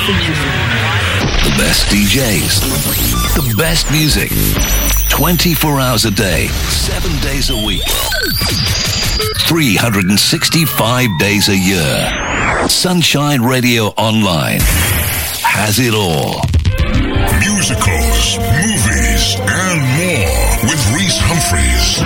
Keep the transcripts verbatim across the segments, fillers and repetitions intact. The best D Js. The best music. twenty-four hours a day. seven days a week. three hundred sixty-five days a year. Sunshine Radio Online has it all. Musicals, movies, and more with Rhys Humphreys.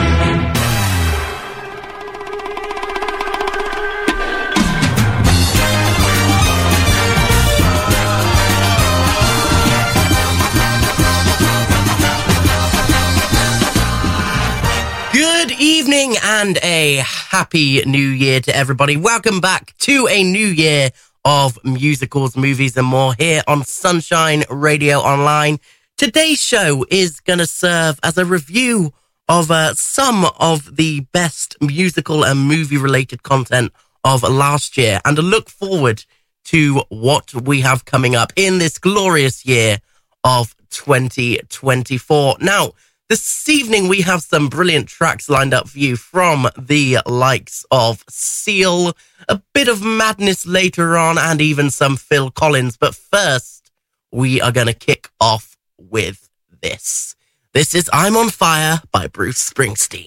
Good evening and a happy new year to everybody. Welcome back to a new year of musicals, movies and more here on Sunshine Radio Online. Today's show is going to serve as a review of uh, some of the best musical and movie related content of last year and a look forward to what we have coming up in this glorious year of twenty twenty-four. Now, this evening, we have some brilliant tracks lined up for you from the likes of Seal, a bit of Madness later on, and even some Phil Collins. But first, we are going to kick off with this. This is I'm on Fire by Bruce Springsteen.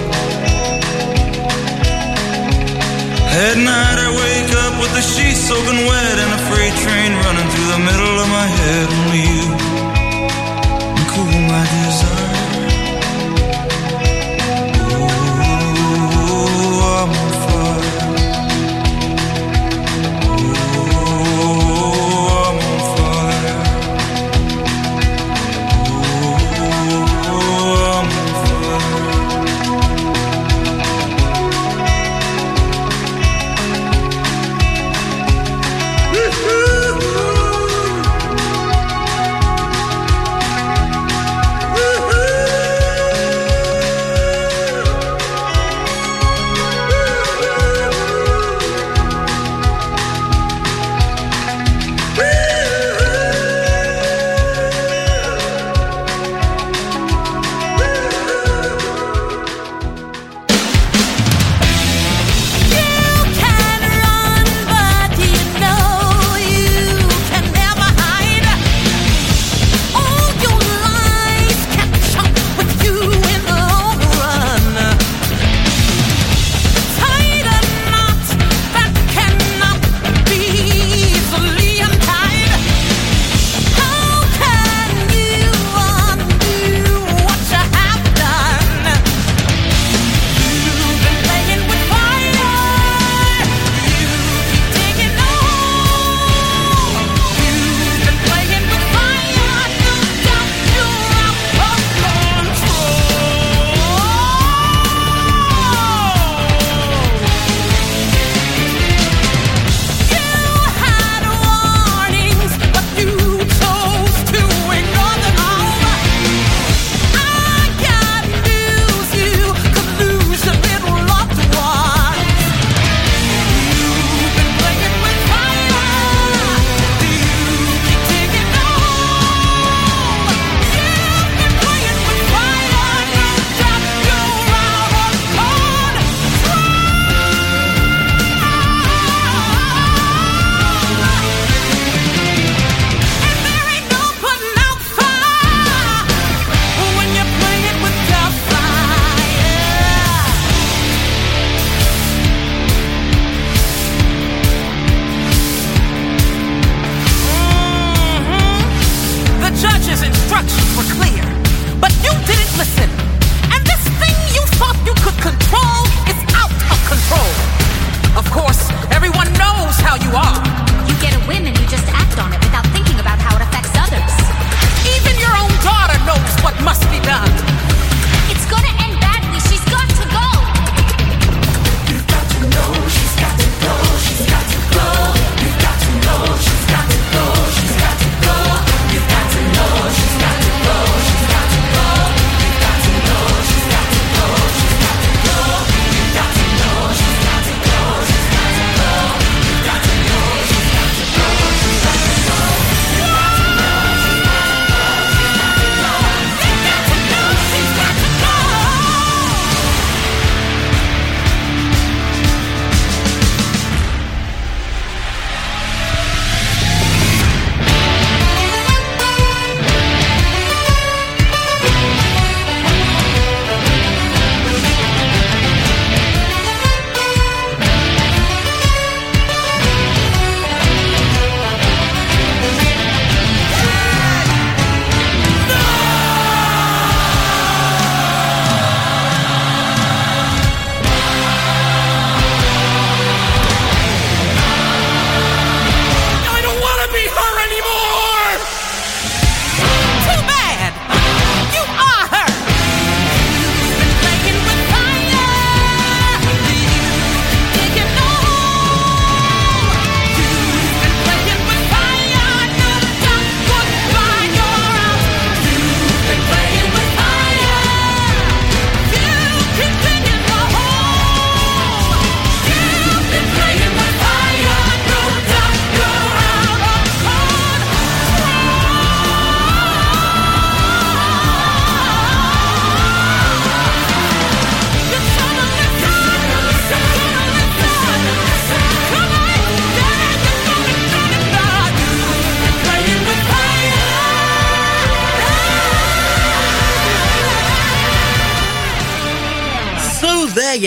At night I wake up with the sheets soaking wet and a freight train running through the middle of my head. Only you can cool my desire. Oh, I'm on fire.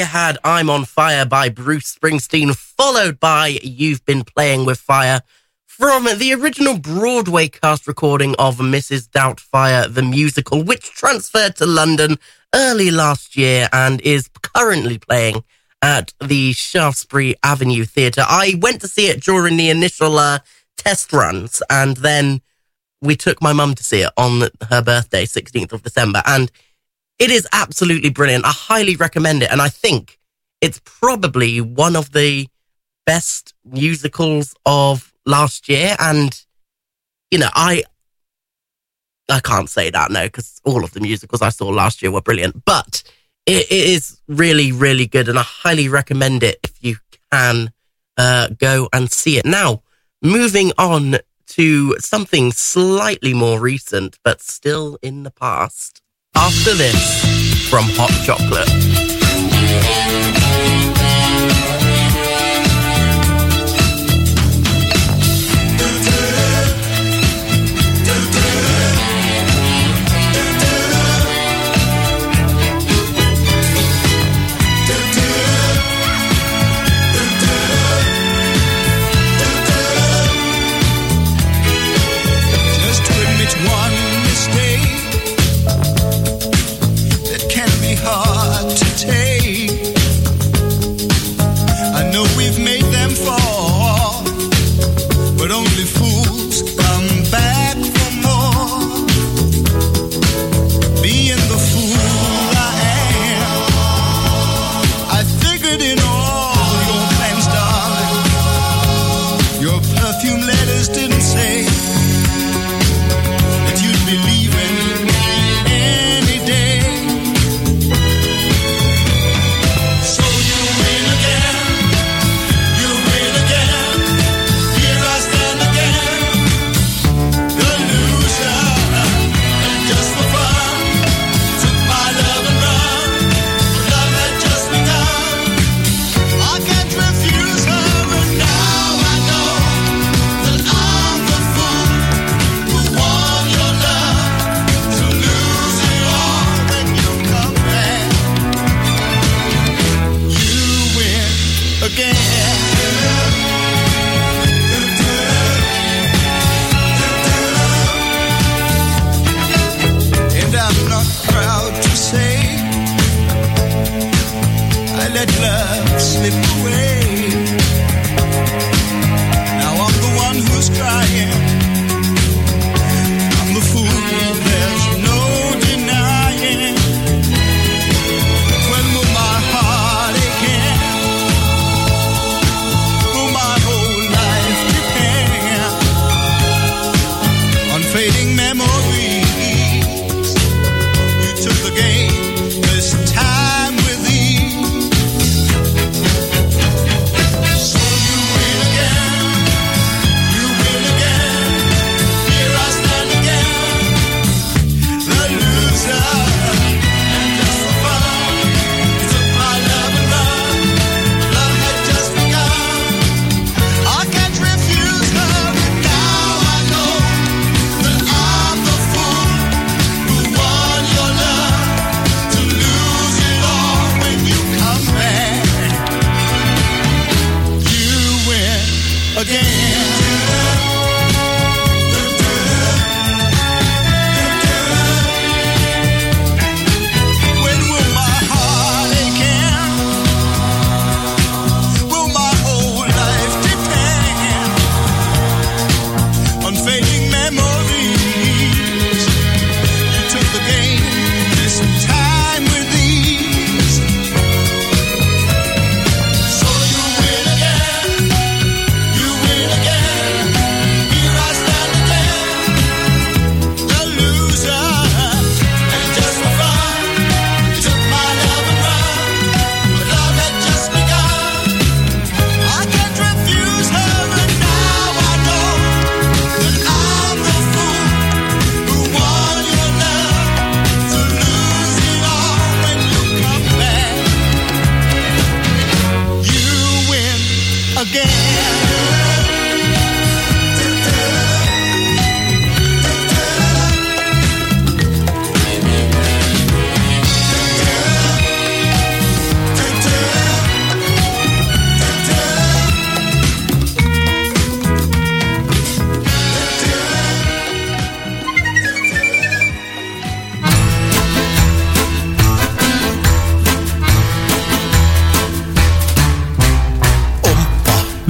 you had I'm on Fire by Bruce Springsteen, followed by You've Been Playing with Fire from the original Broadway cast recording of Missus Doubtfire the Musical, which transferred to London early last year and is currently playing at the Shaftesbury Avenue Theatre. I went to see it during the initial uh, test runs, and then we took my mum to see it on her birthday, sixteenth of December, and it is absolutely brilliant. I highly recommend it, and I think it's probably one of the best musicals of last year. And, you know, I I can't say that, no, because all of the musicals I saw last year were brilliant, but it, it is really, really good, and I highly recommend it if you can uh, go and see it. Now, moving on to something slightly more recent, but still in the past. After this, from Hot Chocolate.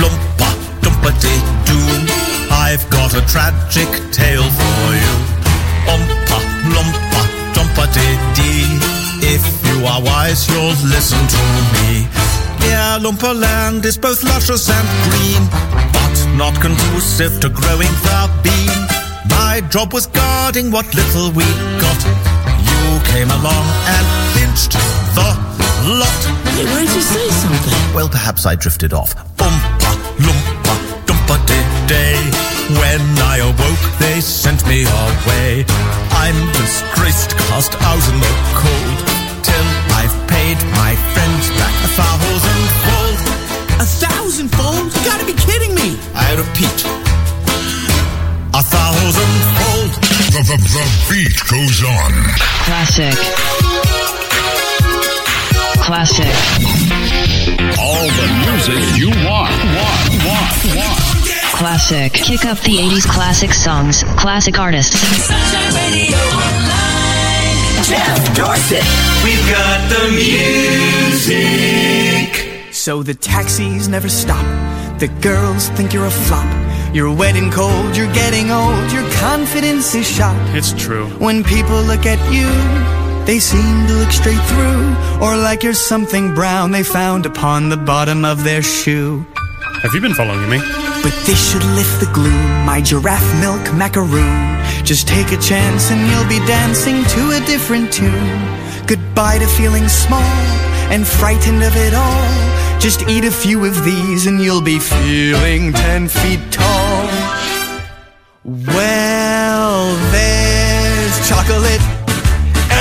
lumpa dumpa dee doo. I've got a tragic tale for you. Umpa lumpa dumpa dee dee. If you are wise, you'll listen to me. Yeah, lumpa land is both luscious and green, but not conducive to growing the bean. My job was guarding what little we got. You came along and pinched the lot. Hey, why did you say something? Well, perhaps I drifted off. Umpa lumpa dumpa dee day. When I awoke, they sent me away. I'm disgraced, cast out in the cold, till I've paid my friends back a thousandfold. A thousandfold? You gotta be kidding me! I repeat, a thousandfold. The, the, the beat goes on. Classic. Classic. All the music you want, want, want, want. Classic. Kick up the eighties classic songs, classic artists. Sunshine Radio Online. Jeff Dorset. We've got the music. So the taxis never stop. The girls think you're a flop. You're wet and cold, you're getting old, your confidence is shot. It's true. When people look at you, they seem to look straight through, or like you're something brown they found upon the bottom of their shoe. Have you been following me? But this should lift the gloom, my giraffe milk macaroon. Just take a chance and you'll be dancing to a different tune. Goodbye to feeling small and frightened of it all. Just eat a few of these and you'll be feeling ten feet tall. Well, there's chocolate,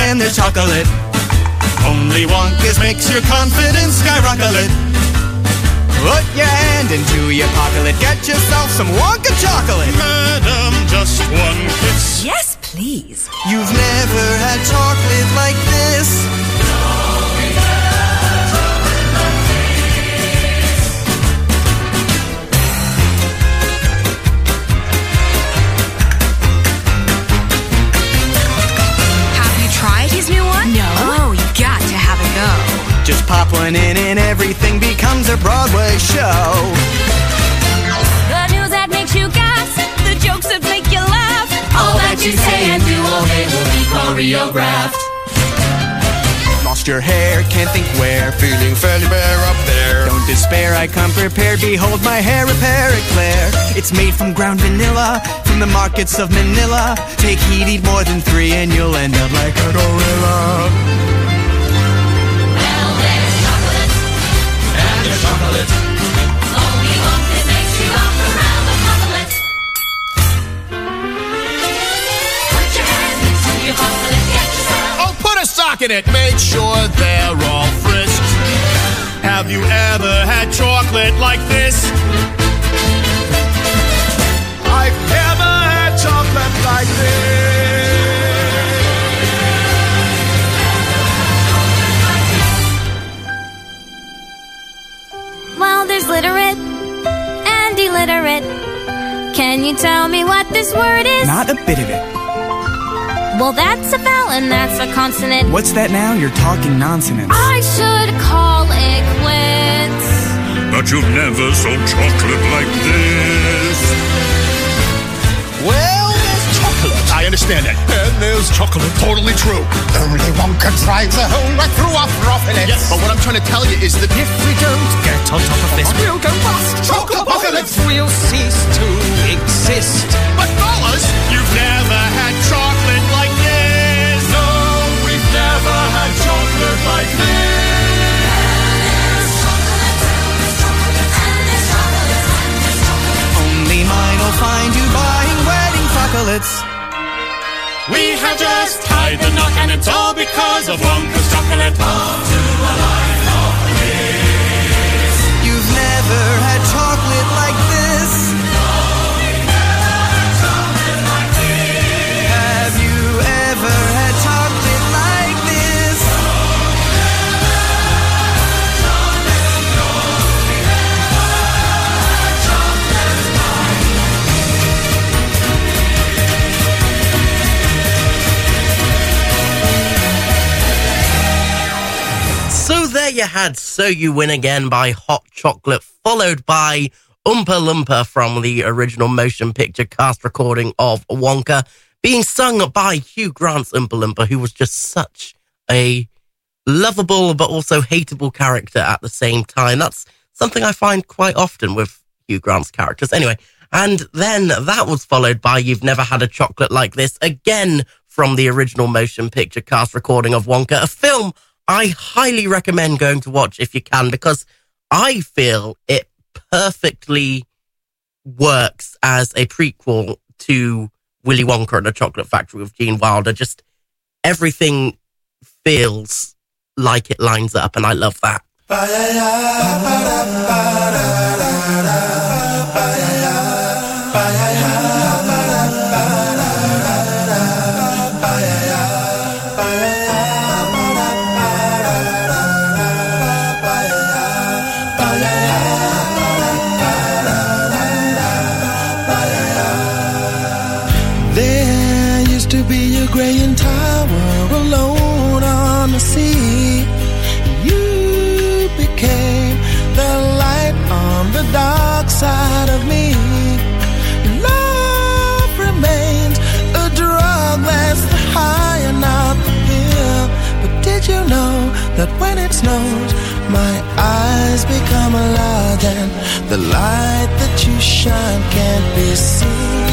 and there's chocolate. Only Wonka's makes your confidence skyrocket. Put your hand into your pocket, get yourself some Wonka chocolate. Madam, just one kiss. Yes, please. You've never had chocolate like this. Just pop one in and everything becomes a Broadway show. The news that makes you gasp, the jokes that make you laugh. All that you say and do all day will be choreographed. Lost your hair, can't think where, feeling fairly bare up there. Don't despair, I come prepared, behold my hair repair eclair. It's made from ground vanilla, from the markets of Manila. Take heed, eat more than three and you'll end up like a gorilla. Chocolate. Only one that makes you up around the chocolate. Put your hands into your chocolate, get yourself. Oh, put a sock in it, make sure they're all frisked. Have you ever had chocolate like this? I've never had chocolate like this. Well, there's literate and illiterate. Can you tell me what this word is? Not a bit of it. Well, that's a vowel and that's a consonant. What's that now? You're talking nonsense. I should call it quits. But you've never sold chocolate like this. Well, there's chocolate. I understand that. And there's chocolate. Totally true. Only one could try the whole way through our profits. Yes, but what I'm trying to tell you is that if we don't get on top of this, we'll go past chocolate-pocalypse. We'll cease to exist. But fellas, you've never had chocolate like this. No, we've never had chocolate like this. Only mine will find you buying wedding chocolates. We have just tied the knot, and it's all because of Wonka's chocolate. Off to a life of bliss. You've never had chocolate like this. No, we've never had chocolate like this. Have you ever had chocolate like this? No, we've never had chocolate. No, we've never had chocolate like this. So there you had So You Win Again by Hot Chocolate, followed by Oompa Loompa from the original motion picture cast recording of Wonka, being sung by Hugh Grant's Oompa Loompa, who was just such a lovable but also hateable character at the same time. That's something I find quite often with Hugh Grant's characters. Anyway, and then that was followed by You've Never Had a Chocolate Like This, again from the original motion picture cast recording of Wonka, a film I highly recommend going to watch if you can, because I feel it perfectly works as a prequel to Willy Wonka and the Chocolate Factory with Gene Wilder. Just everything feels like it lines up, and I love that. There used to be a grey and tower alone on the sea. You became the light on the dark side of me. Love remains a drug that's the high and not the pill. But did you know that when it snows, my eyes become alive and the light that you shine can't be seen?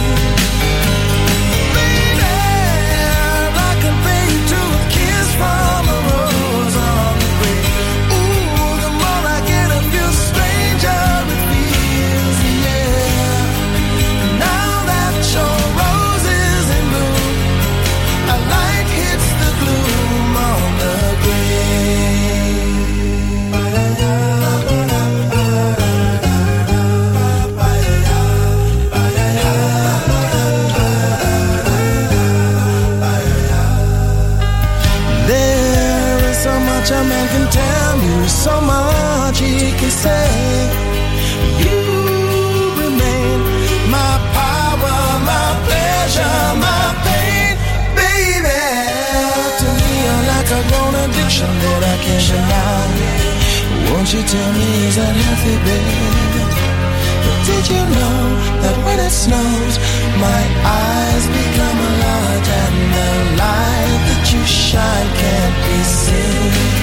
A man can tell you, so much he can say. You remain my power, my pleasure, my pain, baby. To me, you're like a grown addiction that I can't deny. Won't you tell me, is that healthy, baby? But did you know that when it snows, my eyes become a lot, and the light that you shine can't be seen?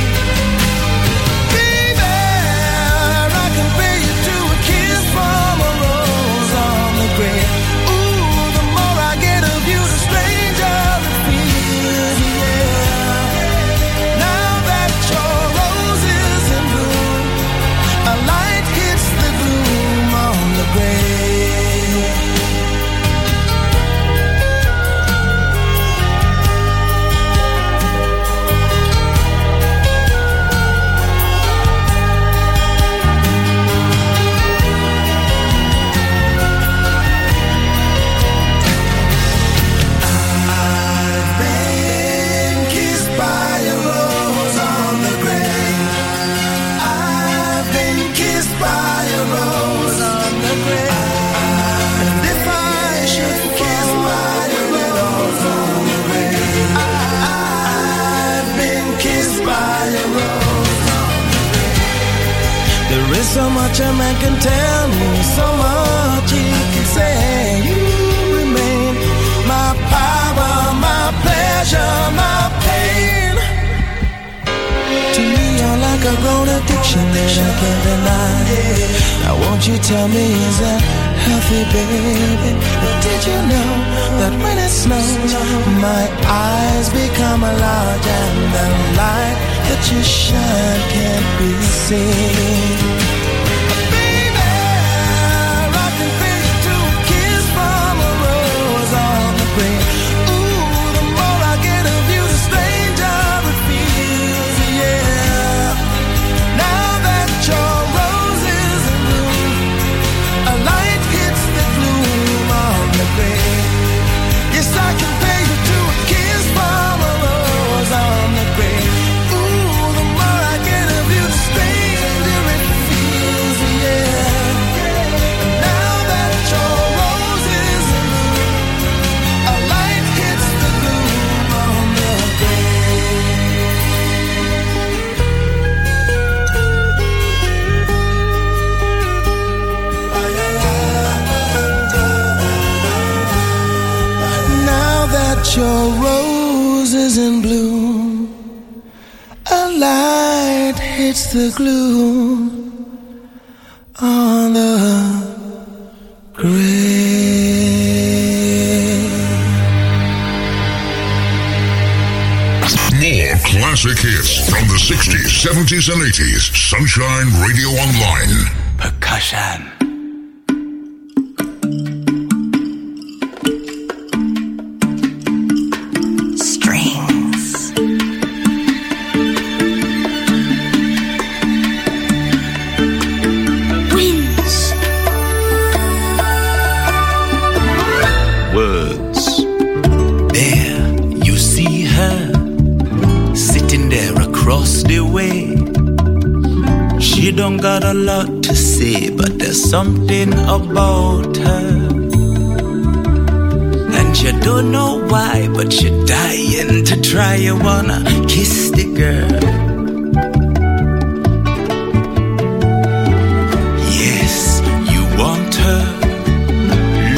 So much a man can tell me, so much he can say. You remain my power, my pleasure, my pain. To me, you're like a grown addiction that I can't deny. Now won't you tell me, is that healthy, baby? But did you know that when it snows, my eyes become a large, and the light that you shine can't be seen? that your rose is in bloom. A light hits the gloom on the grave. More classic hits from the sixties, seventies and eighties. Sunshine Radio Online. Percussion. Don't got a lot to say, but there's something about her, and you don't know why, but you're dying to try. You wanna kiss the girl. Yes, you want her.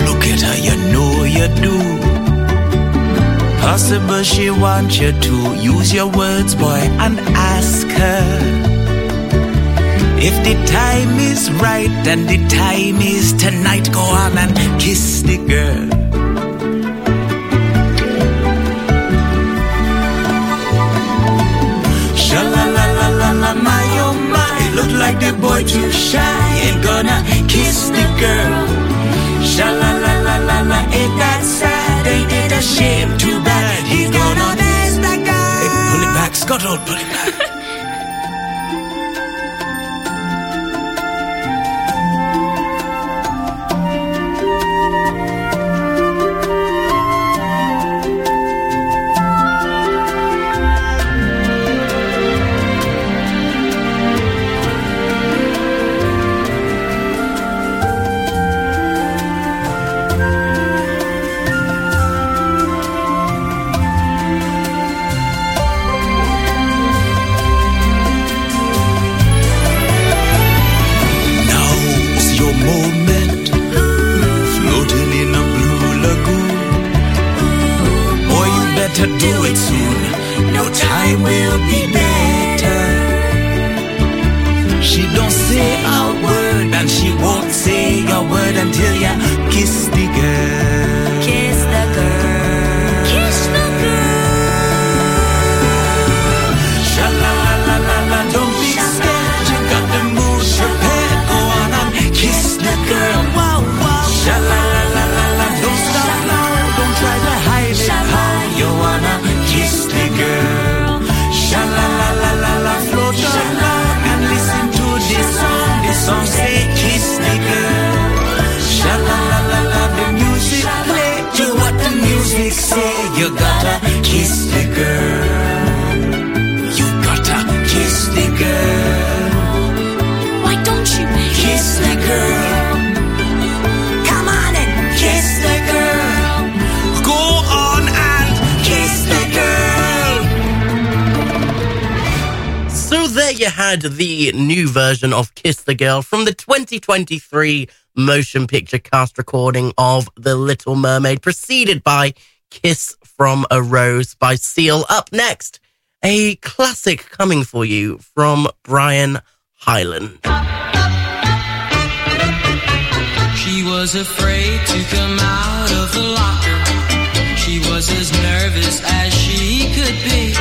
Look at her, you know you do. Possible she wants you to use your words, boy, and ask her. If the time is right and the time is tonight, go on and kiss the girl. Sha-la-la-la-la-la, my oh my, it look like the boy too shy, ain't gonna kiss the girl. Sha-la-la-la-la-la, ain't that sad, ain't it a shame, too bad, he's gonna miss the girl. Hey, pull it back, Scott, old, pull it back. The new version of Kiss the Girl from the twenty twenty-three motion picture cast recording of The Little Mermaid, preceded by Kiss from a Rose by Seal. Up next, a classic coming for you from Brian Hyland. She was afraid to come out of the locker. She was as nervous as she could be.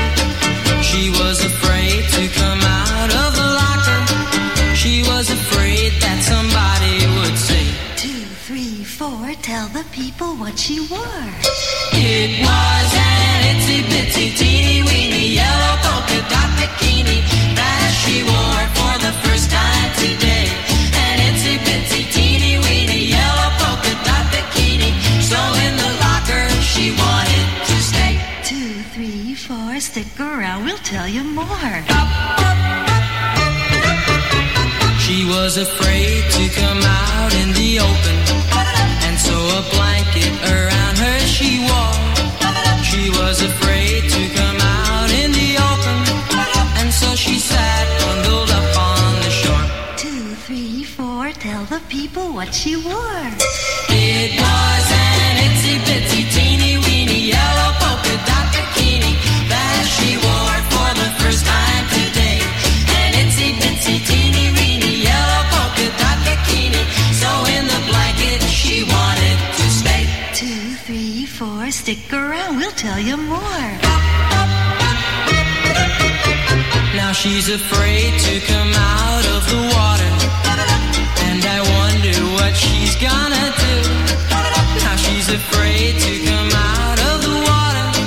She was afraid to come out of the locker. She was afraid that somebody would say, two, three, four, tell the people what she wore. It was an itsy bitsy teeny weeny yellow polka dot bikini that she wore for the first time today. An itsy bitsy teeny weeny yellow polka dot bikini, so in the locker she wanted to stay. Two, three, four, stick around, we'll tell you more. She was afraid to come out in the open, and so a blanket around her she wore. She was afraid to come out in the open, and so she sat bundled up on the shore. Two, three, four, tell the people what she wore. It was an itsy bitsy teeny weeny yellow. She's afraid to come out of the water, and I wonder what she's gonna do. Now she's afraid to come out of the water,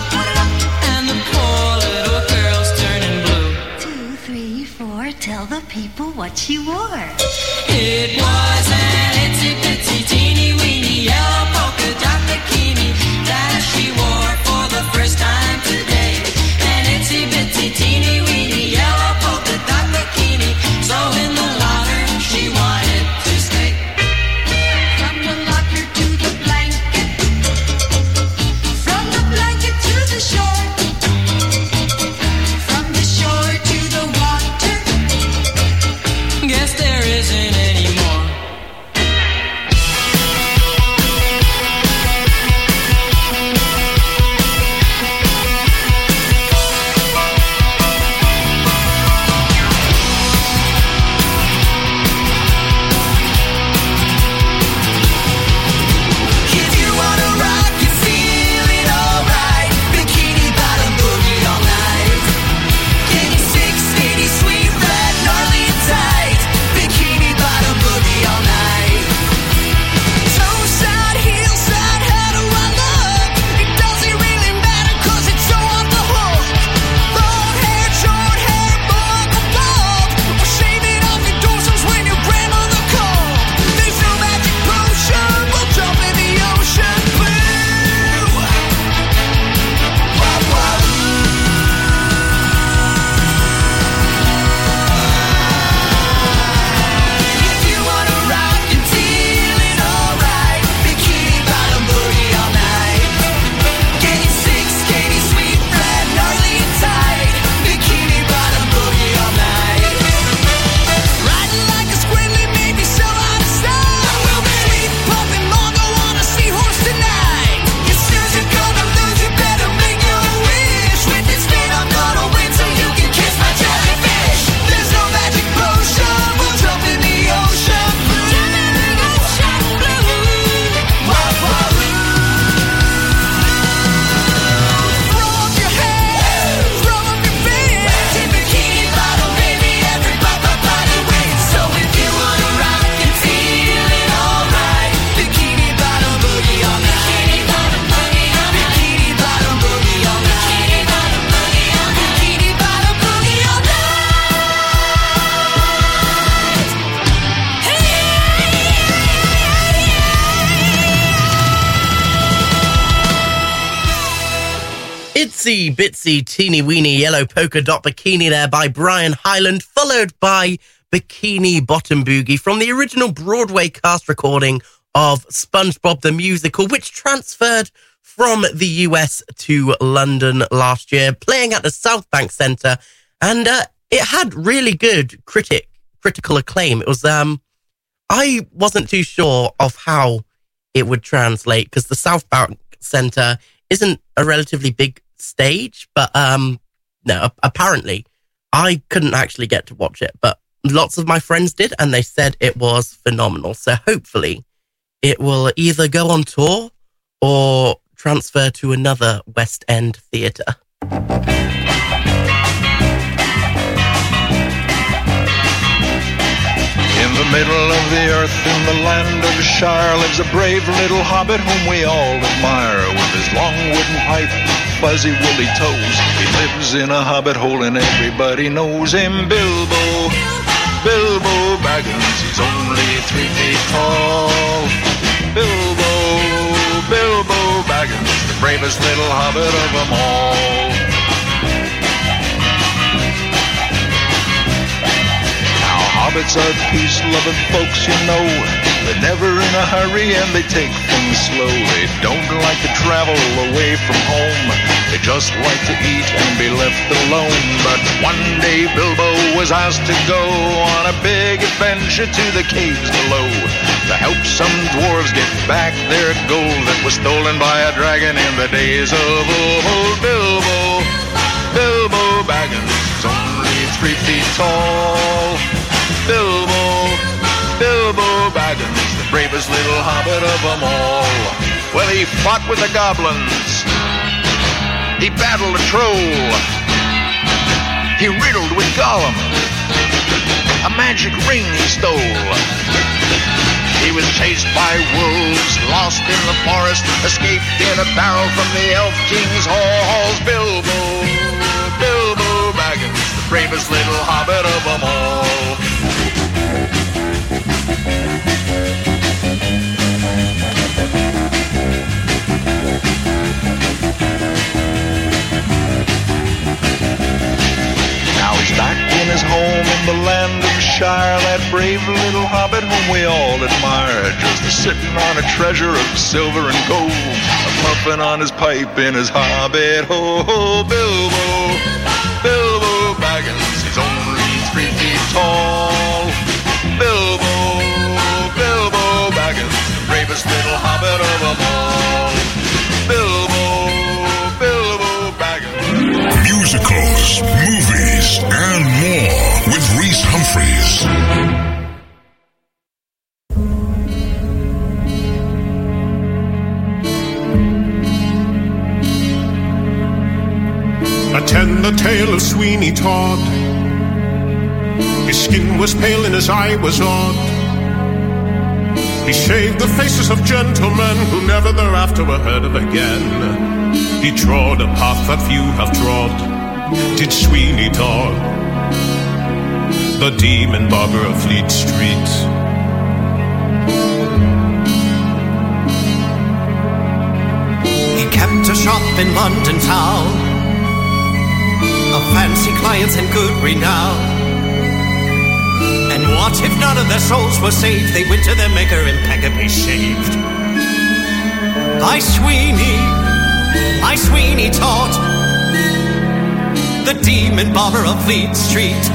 and the poor little girl's turning blue. Two, three, four, tell the people what she wore. It was an itsy bitsy teeny weeny yellow polka dot bikini that she wore for the first time today. An itsy bitsy teeny weeny yellow polka dot bikini, so in the water she wanted to stay. From the locker to the blanket, from the blanket to the shore, from the shore to the water. Guess there isn't any more. Itsy bitsy teeny weeny yellow polka dot bikini there by Brian Hyland, followed by Bikini Bottom Boogie from the original Broadway cast recording of SpongeBob the Musical, which transferred from the U S to London last year, playing at the Southbank Centre, and uh, it had really good critic critical acclaim. It was um, I wasn't too sure of how it would translate because the Southbank Centre isn't a relatively big stage, but um no apparently I couldn't actually get to watch it, but lots of my friends did and they said it was phenomenal. So hopefully it will either go on tour or transfer to another West End theatre. In the middle of the earth, in the land of the Shire, lives a brave little hobbit whom we all admire. With his long wooden pipe, fuzzy woolly toes, he lives in a hobbit hole and everybody knows him. Bilbo, Bilbo Baggins, he's only three feet tall. Bilbo, Bilbo Baggins, the bravest little hobbit of them all. Hobbits are peace-loving folks, you know. They're never in a hurry and they take things slow. They don't like to travel away from home. They just like to eat and be left alone. But one day Bilbo was asked to go on a big adventure to the caves below, to help some dwarves get back their gold that was stolen by a dragon in the days of old. Bilbo, Bilbo Baggins, only three feet tall. Bilbo, Bilbo Baggins, the bravest little hobbit of them all. Well, he fought with the goblins, he battled a troll, he riddled with Gollum. A magic ring he stole. He was chased by wolves, lost in the forest, escaped in a barrel from the Elf King's halls. Bilbo, Bilbo Baggins, the bravest little hobbit of them all. Back in his home in the land of Shire, that brave little hobbit whom we all admire, just sitting on a treasure of silver and gold, a puffin' on his pipe in his hobbit hole. Oh, Bilbo, Bilbo Baggins, he's only three feet tall. Bilbo, Bilbo Baggins, the bravest little hobbit of them all. Bilbo, Bilbo Baggins. Musicals, movies, and more with Rhys Humphreys. Attend the tale of Sweeney Todd. His skin was pale and his eye was odd. He shaved the faces of gentlemen who never thereafter were heard of again. He trod a path that few have trod. Did Sweeney Todd, the demon barber of Fleet Street. He kept a shop in London town, of fancy clients and good renown. And what if none of their souls were saved? They went to their maker impeccably shaved. I Sweeney, I Sweeney Todd, the demon barber of Fleet Street.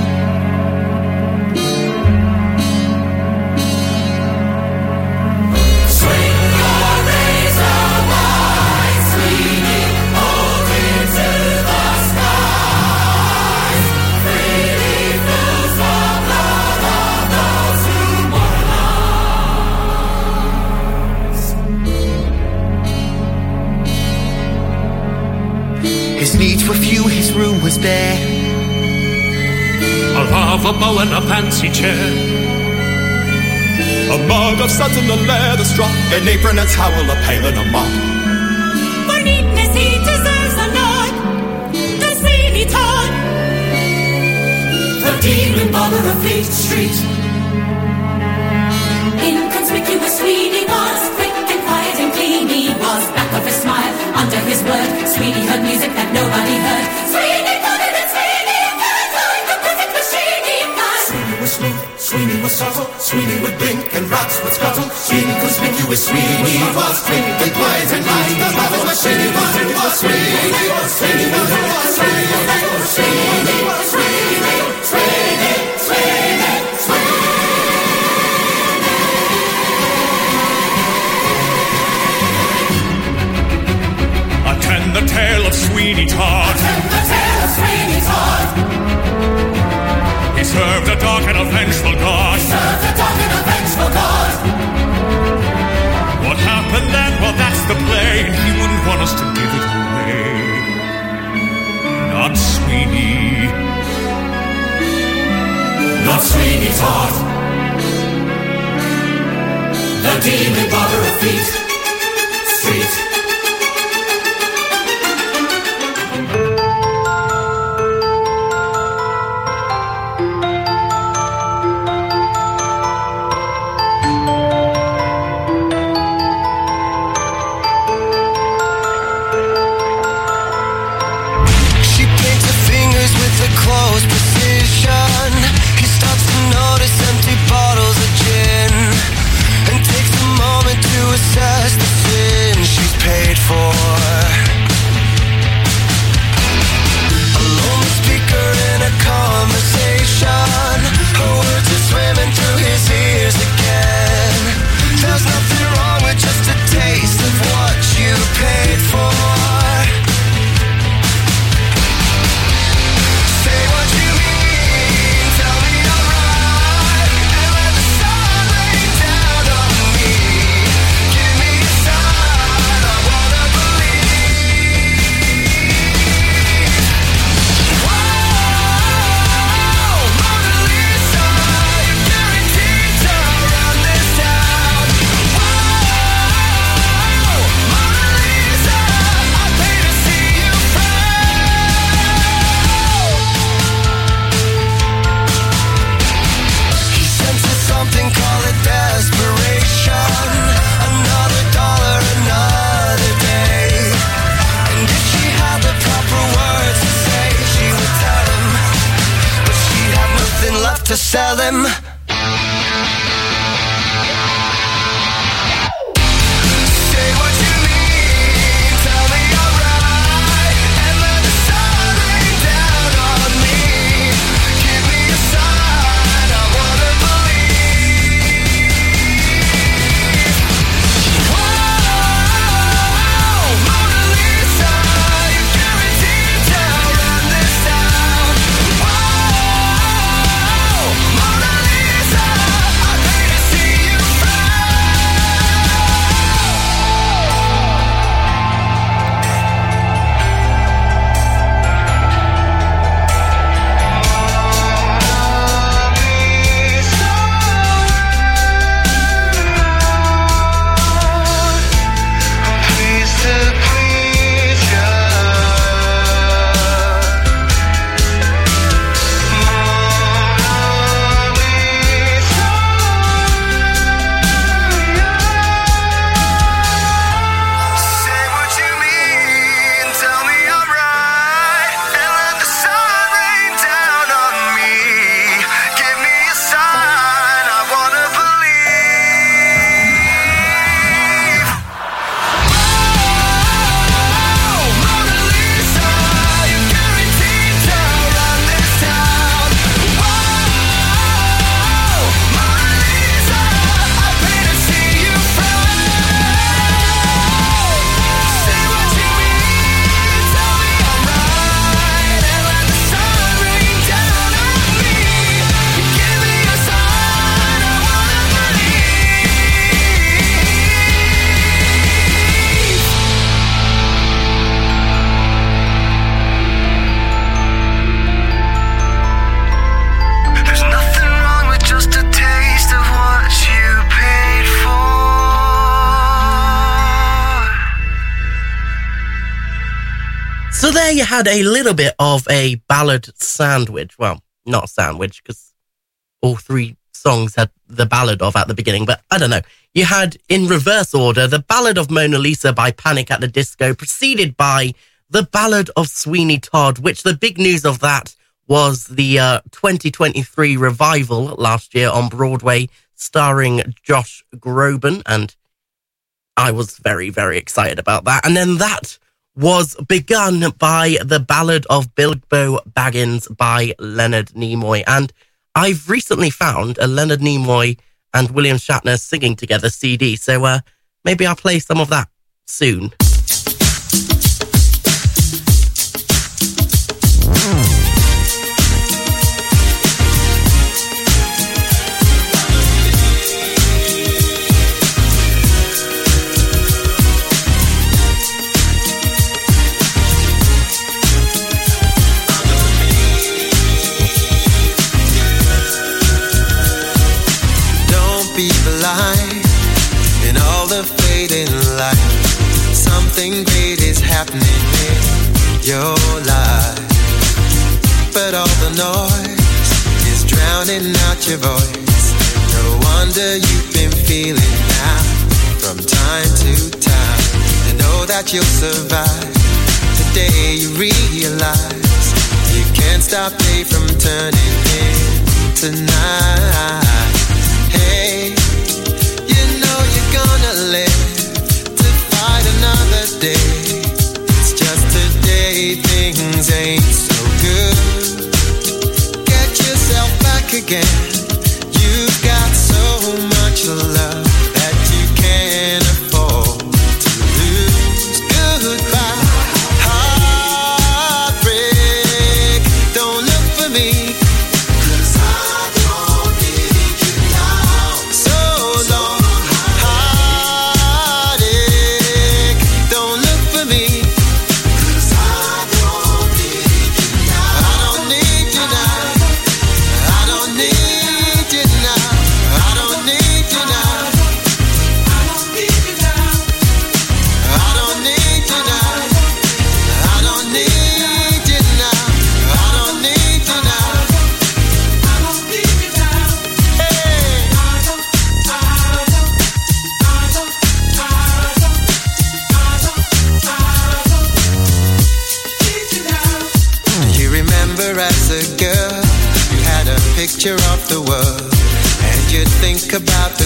Swing your razor wide, Sweeney, hold it to the skies. Freely flows the blood of those who moralize. His needs were few, his room was bare. A lava bowl and a fancy chair. A mug of suds and a leather straw. An apron, a towel, a pail and a mop. For neatness he deserves a nod. The Sweeney Todd, the demon barber of Fleet Street. Inconspicuous Sweeney was quick and quiet and clean. He was back of his smile, under his word. Sweeney heard music that nobody heard. Sweeney Todd and Sweeney Todd, the perfect machine he was. Sweeney was smooth, Sweeney was subtle, Sweeney would blink and rocks would scuttle. Sweeney conspicuous, Sweeney was quick and quiet and mighty. The perfect machine he was. Sweeney was Sweeney was Sweeney was Sweeney was Sweeney was Sweeney Sweeney Sweeney Sweeney. Attend the tale of Sweeney Todd. Attend the tale of Sweeney Todd. He served a dark and a vengeful god. He served a dark and a vengeful god. What happened then? Well, that's the play. He wouldn't want us to give it away. Not Sweeney. Not Sweeney Todd, the demon barber of Fleet Street. Bottles of gin, and takes a moment to assess the sin she's sell them. You had a little bit of a ballad sandwich. Well, not a sandwich, because all three songs had the ballad of at the beginning, but I don't know. You had, in reverse order, the Ballad of Mona Lisa by Panic at the Disco, preceded by the Ballad of Sweeney Todd, which the big news of that was the uh, twenty twenty-three revival last year on Broadway, starring Josh Groban, and I was very, very excited about that. And then that was begun by the Ballad of Bilbo Baggins by Leonard Nimoy. And I've recently found a Leonard Nimoy and William Shatner singing together C D, so uh, maybe I'll play some of that soon. Something great is happening in your life, but all the noise is drowning out your voice. No wonder you've been feeling down from time to time. You know that you'll survive. Today you realize you can't stop me from turning in tonight. Hey, you know you're gonna live another day. It's just today things ain't so good. Get yourself back again. You've got so much love that you can't afford to lose. Goodbye, heartbreak. Don't look for me, 'cause I won't be.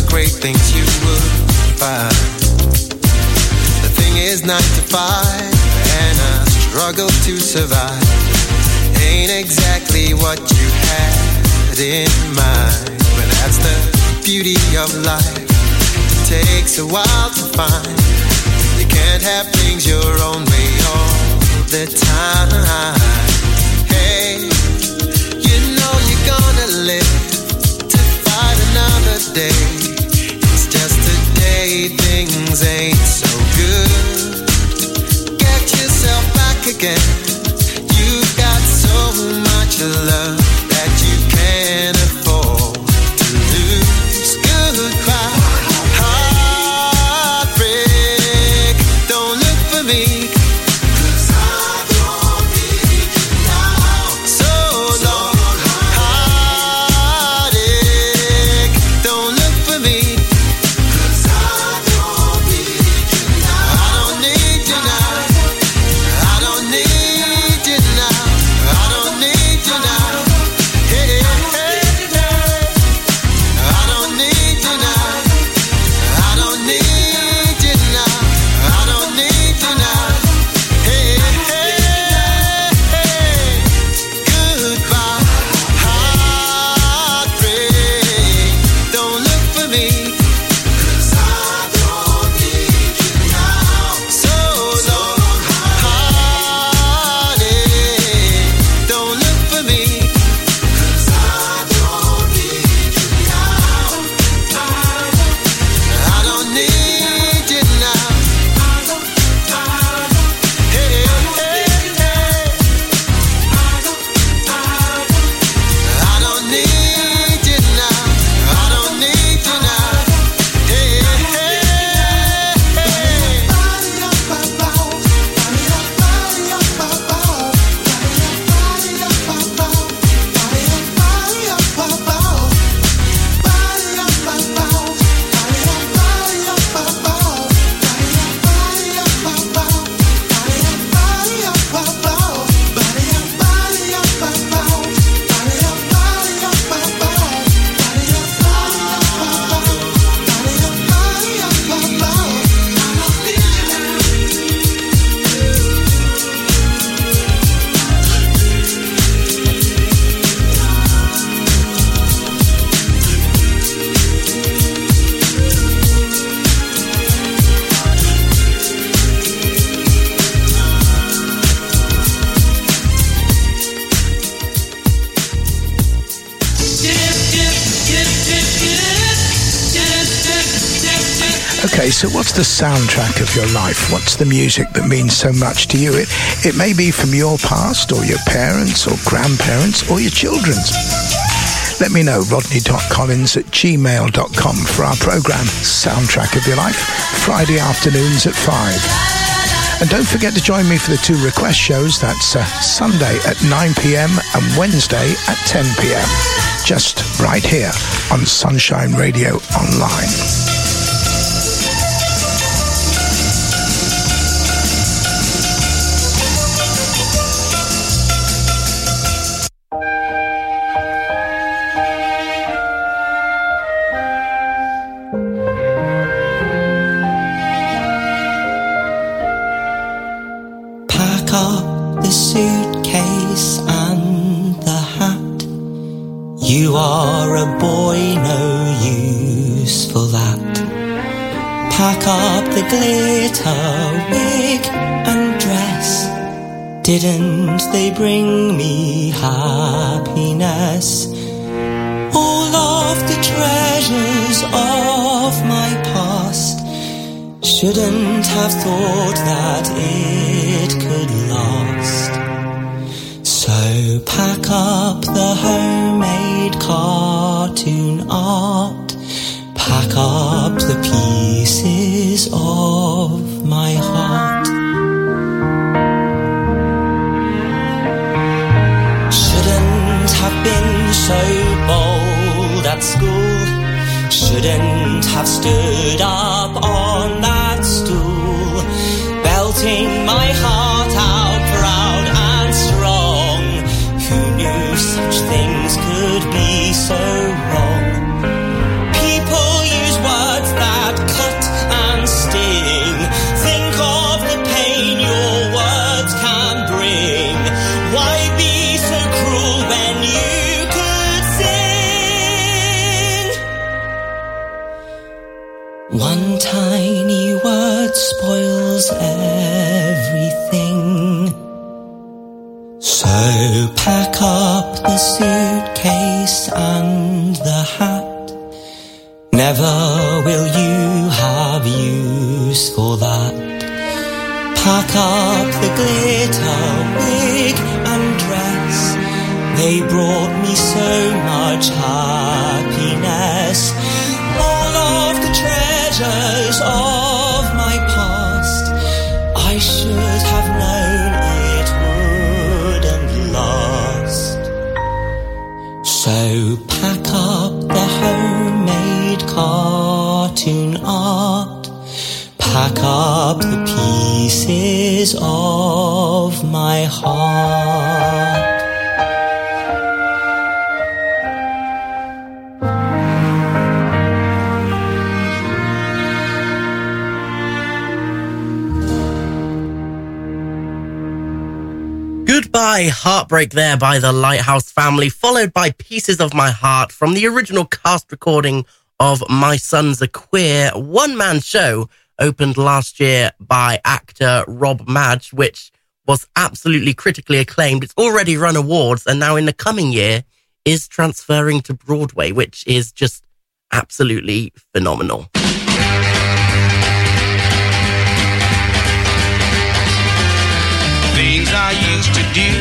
great things you would find. The thing is nine to five, and I struggle to survive. Ain't exactly what you had in mind. But that's the beauty of life. It takes a while to find. You can't have things your own way all the time. Hey, you know you're gonna live to fight another day. It's just today things ain't so good. Get yourself back again. You've got so much love that you can't afford to lose. Goodbye, heartbreak. Don't look for me. So what's the soundtrack of your life? What's the music that means so much to you? It it may be from your past, or your parents, or grandparents, or your children's. Let me know, rodney dot collins at gmail dot com, for our programme Soundtrack of Your Life, Friday afternoons at five. And don't forget to join me for the two request shows. That's uh, Sunday at nine p.m. and Wednesday at ten p.m. Just right here on Sunshine Radio Online. Glitter, wig and dress. Didn't they bring me happiness? All of the treasures of my past. Shouldn't have thought that it could last. So pack up the homemade cartoon art. Pack up the pieces of my heart. Shouldn't have been so bold at school. Shouldn't have stood up on that stool. Belting my heart out proud and strong. Who knew such things could be so wrong? One tiny word spoils everything. So pack up the suitcase and the hat. Never will you have use for that. Pack up the glitter, wig and dress. They brought me so much happiness. All of the treasures of my past, I should have known it wouldn't last. So pack up the homemade cartoon art. Pack up the pieces of my heart. Goodbye, Heartbreak there by the Lighthouse Family, followed by Pieces of My Heart from the original cast recording of My Sons Are Queer, one-man show opened last year by actor Rob Madge, which was absolutely critically acclaimed. It's already run awards and now in the coming year is transferring to Broadway, which is just absolutely phenomenal. Things I used to do,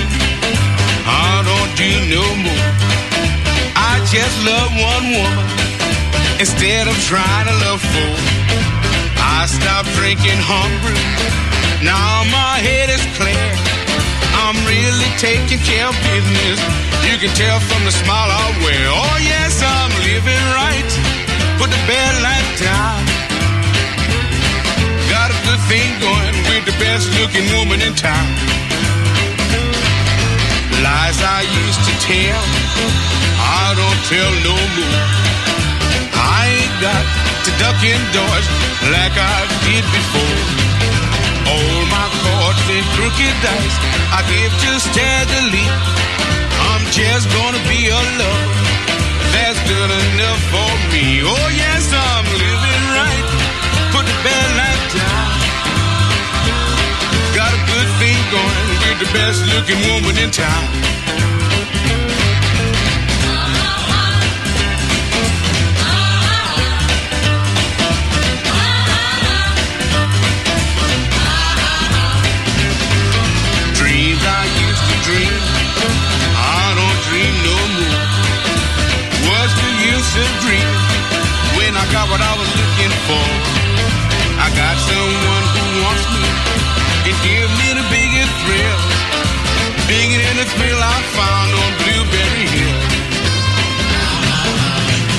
I don't do no more. I just love one woman instead of trying to love four. I stopped drinking home brew, now my head is clear. I'm really taking care of business, you can tell from the smile I wear. Oh yes, I'm living right, put the bad life down. Got a good thing going with the best looking woman in town. Lies I used to tell, I don't tell no more. I ain't got to duck indoors like I did before. All my cards and crooked dice I give just steadily. I'm just gonna be a love that's good enough for me. Oh yes, I'm living right, put the bad life down. Got a good thing going with the best looking woman in town. Dreams I used to dream, I don't dream no more. What's the use of dreaming when I got what I was looking for? I got someone who wants me and give me the biggest thrill, bigger than the thrill I found on Blueberry Hill.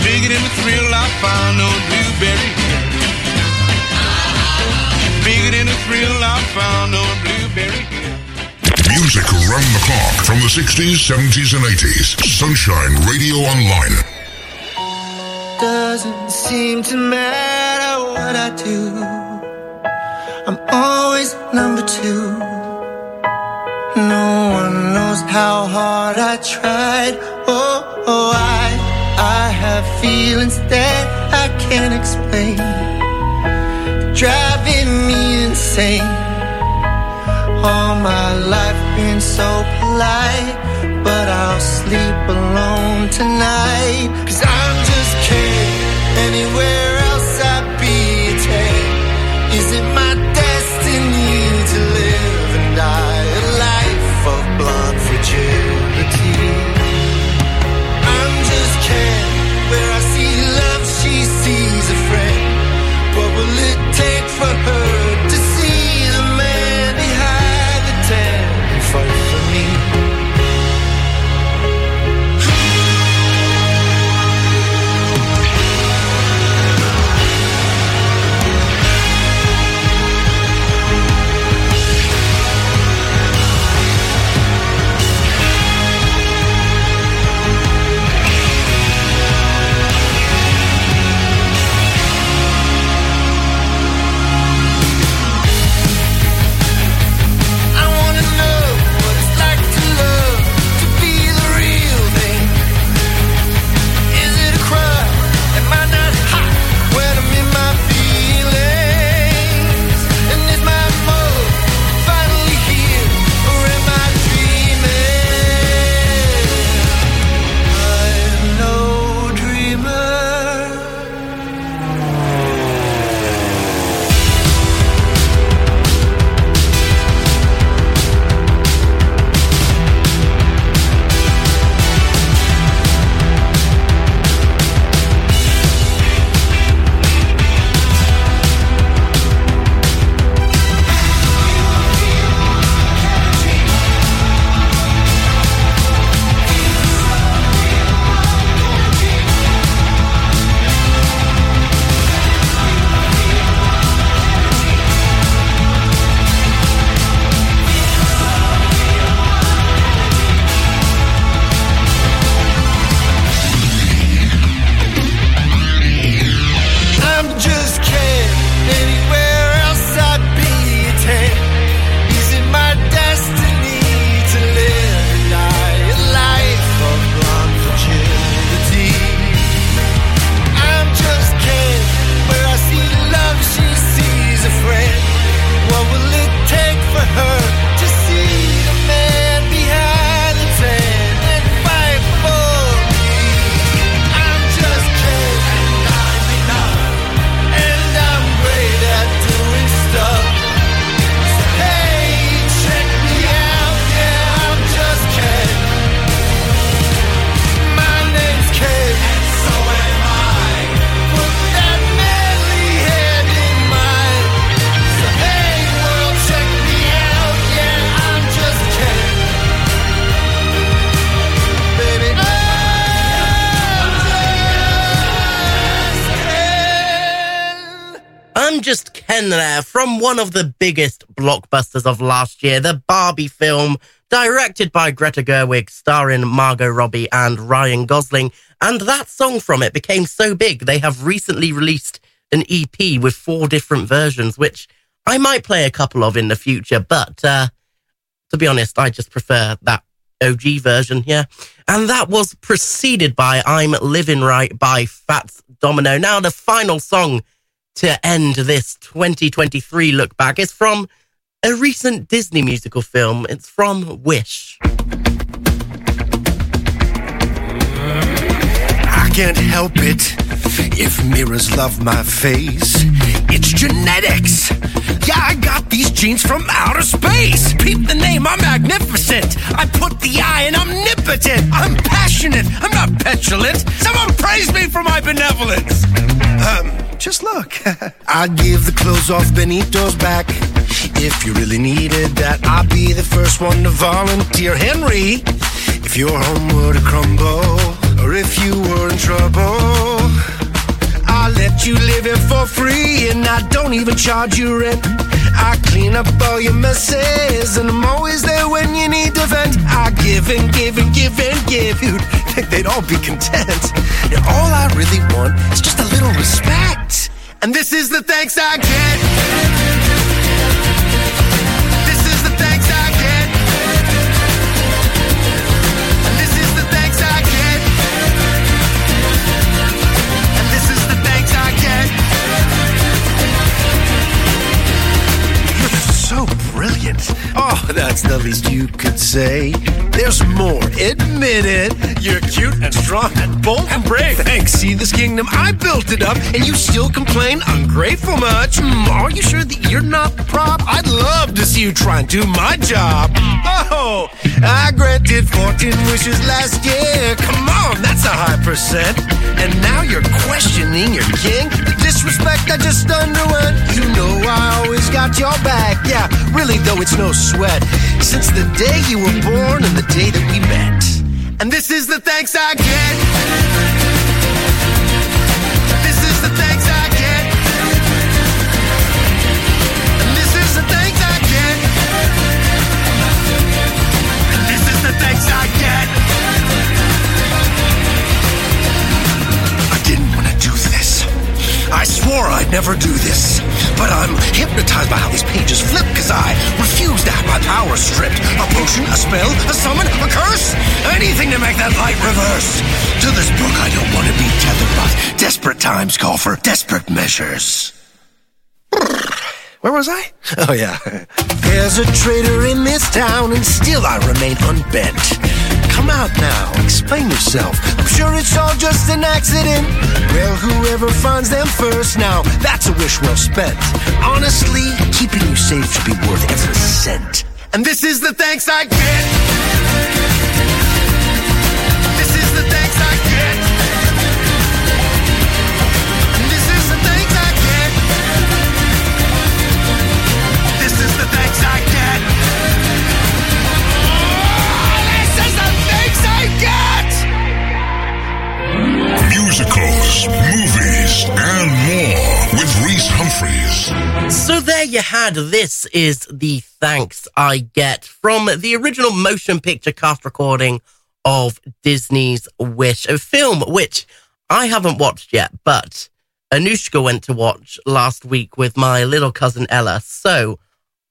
Bigger than the thrill I found on Blueberry Hill. Bigger than the thrill I found on Blueberry Hill. Music around the clock from the sixties, seventies and eighties. Sunshine Radio Online. Doesn't seem to matter what I do, I'm always number two. No one knows how hard I tried. Oh, oh, I, I have feelings that I can't explain, driving me insane. All my life been so polite, but I'll sleep alone tonight. 'Cause I'm just kidding, anywhere else I'd be taken. Is it my destiny to live and die a life of blonde fragility? I'm just kidding. Where I see love, she sees a friend. What will it take for her to see the man behind the tent and fight for me? I'm Just Ken there, from one of the biggest blockbusters of last year, the Barbie film, directed by Greta Gerwig, starring Margot Robbie and Ryan Gosling. And that song from it became so big, they have recently released an E P with four different versions, which I might play a couple of in the future, but uh, to be honest, I just prefer that O G version, yeah. And that was preceded by I'm Living Right by Fats Domino. Now, the final song to end this twenty twenty-three look back is from a recent Disney musical film. It's from Wish. I can't help it if mirrors love my face. It's genetics. Yeah, I got these genes from outer space. Peep the name, I'm magnificent. I put the I in omnipotent. I'm passionate, I'm not petulant. Someone praise me for my benevolence. Um, just look. I'd give the clothes off Benito's back. If you really needed that, I'll be the first one to volunteer. Henry, if your home were to crumble, or if you were in trouble, I let you live it for free, and I don't even charge you rent. I clean up all your messes, and I'm always there when you need to vent. I give and give and give and give. You'd think they'd all be content. And all I really want is just a little respect. And this is the thanks I get. This is the thanks I get. This is the thanks I get. And this is the thanks I get. You're so brilliant. Oh, that's the least you could say. There's more, admit it. You're cute and strong and bold and brave. Thanks, see this kingdom, I built it up, and you still complain, ungrateful much. Mm, are you sure that you're not the prop? I'd love to see you try and do my job. Oh, I granted fourteen wishes last year. Come on, that's a high percent. And now you're questioning your king. The disrespect I just underwent. You know I always got your back. Yeah, really though, it's no sweat. Since the day you were born and the day that we met. And this is the thanks I get. This is the thanks I get. And this is the thanks I get. And this is the thanks I get. I didn't want to do this. I swore I'd never do this. But I'm hypnotized by how these pages flip, cause I refuse to have my power stripped. A potion, a spell, a summon, a curse? Anything to make that light reverse. To this book I don't want to be tethered, but desperate times call for desperate measures. Where was I? Oh yeah. There's a traitor in this town, and still I remain unbent. Come out now, explain yourself. I'm sure it's all just an accident. Well, whoever finds them first now, that's a wish well spent. Honestly, keeping you safe should be worth every cent. And this is the thanks I get. Musicals, movies, and more with Rhys Humphreys. So there you had, this is the thanks I get from the original motion picture cast recording of Disney's Wish, a film which I haven't watched yet, but Anushka went to watch last week with my little cousin Ella. So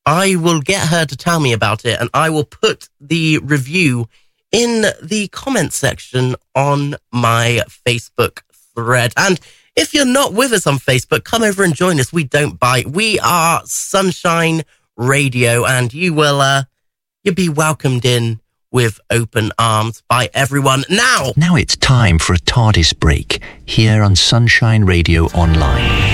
I will get her to tell me about it, and I will put the review in the comment section on my Facebook thread. And if you're not with us on Facebook, come over and join us. We don't bite. We are Sunshine Radio, and you will uh, you'll be welcomed in with open arms by everyone. Now, now it's time for a TARDIS break here on Sunshine Radio Online.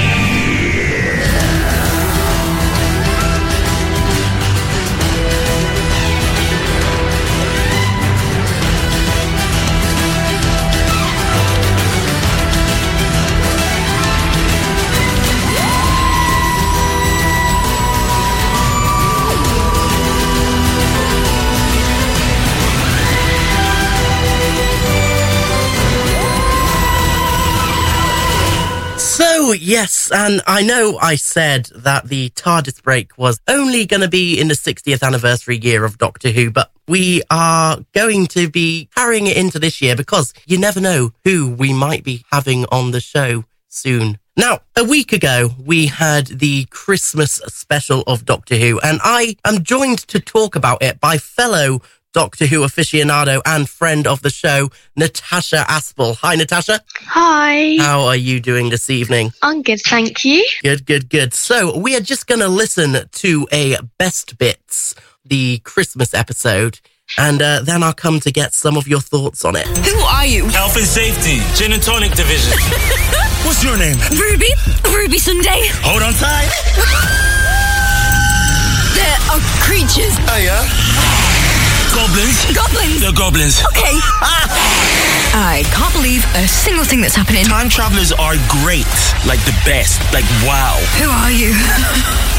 Hello, yes, and I know I said that the TARDIS break was only going to be in the sixtieth anniversary year of Doctor Who, but we are going to be carrying it into this year because you never know who we might be having on the show soon. Now, a week ago, we had the Christmas special of Doctor Who, and I am joined to talk about it by fellow Doctor Who aficionado and friend of the show, Natasha Aspel. Hi, Natasha. Hi. How are you doing this evening? I'm good, thank you. Good, good, good. So we are just going to listen to a Best Bits, the Christmas episode, and uh, then I'll come to get some of your thoughts on it. Who are you? Health and Safety, Gin and Tonic Division. What's your name? Ruby. Ruby Sunday. Hold on tight. There are creatures. Oh, yeah? Goblins. Goblins. They're goblins. Okay. Ah. I can't believe a single thing that's happening. Time travellers are great. Like the best. Like, wow. Who are you?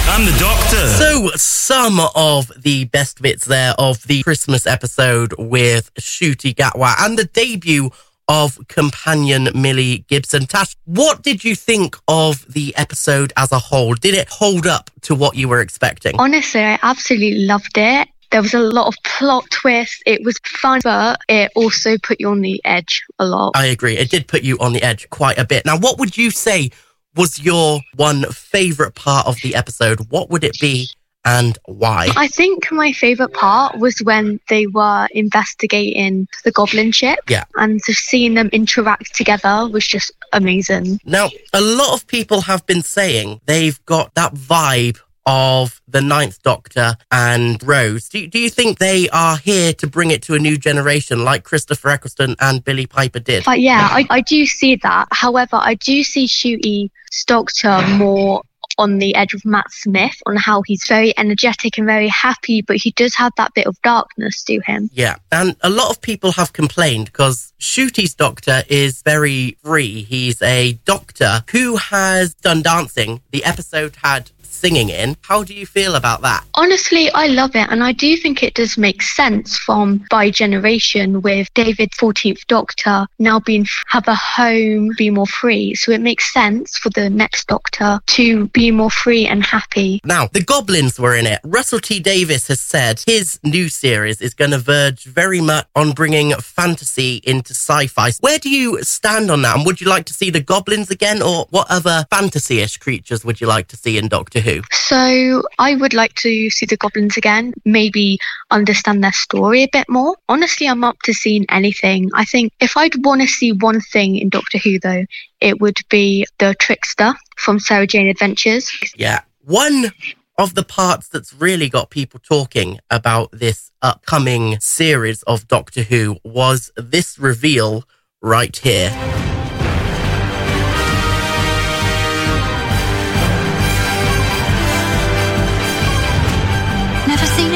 I'm the Doctor. So, some of the best bits there of the Christmas episode with Shooty Gatwa and the debut of companion Millie Gibson. Tash, what did you think of the episode as a whole? Did it hold up to what you were expecting? Honestly, I absolutely loved it. There was a lot of plot twists. It was fun, but it also put you on the edge a lot. I agree. It did put you on the edge quite a bit. Now, what would you say was your one favourite part of the episode? What would it be and why? I think my favourite part was when they were investigating the goblin ship. Yeah. And so seeing them interact together was just amazing. Now, a lot of people have been saying they've got that vibe of the Ninth Doctor and Rose. Do, do you think they are here to bring it to a new generation like Christopher Eccleston and Billy Piper did? But yeah, I, I do see that. However, I do see Shooty's Doctor more on the edge of Matt Smith, on how he's very energetic and very happy, but he does have that bit of darkness to him. Yeah, and a lot of people have complained because Shooty's Doctor is very free. He's a doctor who has done dancing. The episode had singing in. How do you feel about that? Honestly, I love it, and I do think it does make sense from by generation with David's fourteenth Doctor now being have a home, be more free. So it makes sense for the next Doctor to be more free and happy. Now, the goblins were in it. Russell T Davies has said his new series is going to verge very much on bringing fantasy into sci-fi. Where do you stand on that? And would you like to see the goblins again, or what other fantasy-ish creatures would you like to see in Doctor Who? Who? So I would like to see the goblins again, maybe understand their story a bit more. Honestly, I'm up to seeing anything. I think if I'd want to see one thing in Doctor Who, though, it would be the trickster from Sarah Jane Adventures. Yeah. One of the parts that's really got people talking about this upcoming series of Doctor Who was this reveal right here.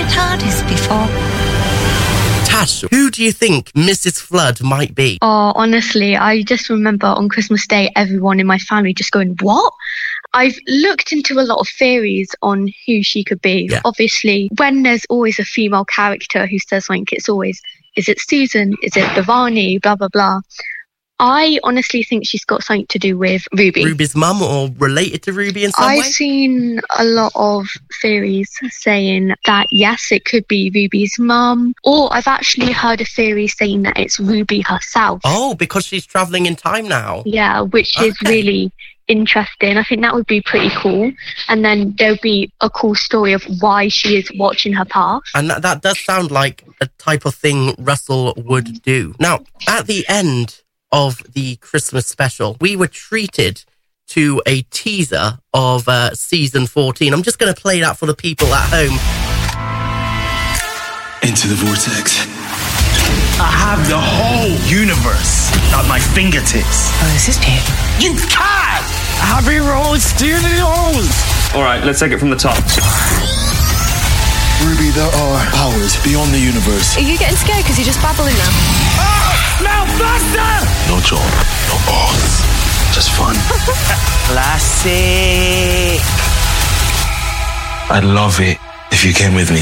TARDIS before. Tash, who do you think Missus Flood might be? Oh, honestly, I just remember on Christmas Day, everyone in my family just going, what? I've looked into a lot of theories on who she could be. Yeah. Obviously, when there's always a female character who says something, it's always, is it Susan? Is it Bhavani? Blah, blah, blah. I honestly think she's got something to do with Ruby. Ruby's mum, or related to Ruby in some I've way? I've seen a lot of theories saying that, yes, it could be Ruby's mum. Or I've actually heard a theory saying that it's Ruby herself. Oh, because she's travelling in time now. Yeah, which okay. is really interesting. I think that would be pretty cool. And then there'll be a cool story of why she is watching her past. And that, that does sound like a type of thing Russell would do. Now, at the end of the Christmas special, we were treated to a teaser of uh, season fourteen. I'm just going to play that for the people at home. Into the vortex. I have the whole universe at my fingertips. Oh, this is beautiful. You can't! Happy rolls, steer the rolls! All right, let's take it from the top. Ruby, there are powers beyond the universe. Are you getting scared because you're just babbling now? Ah! Now faster! No job, no boss, just fun. Classic. I'd love it if you came with me.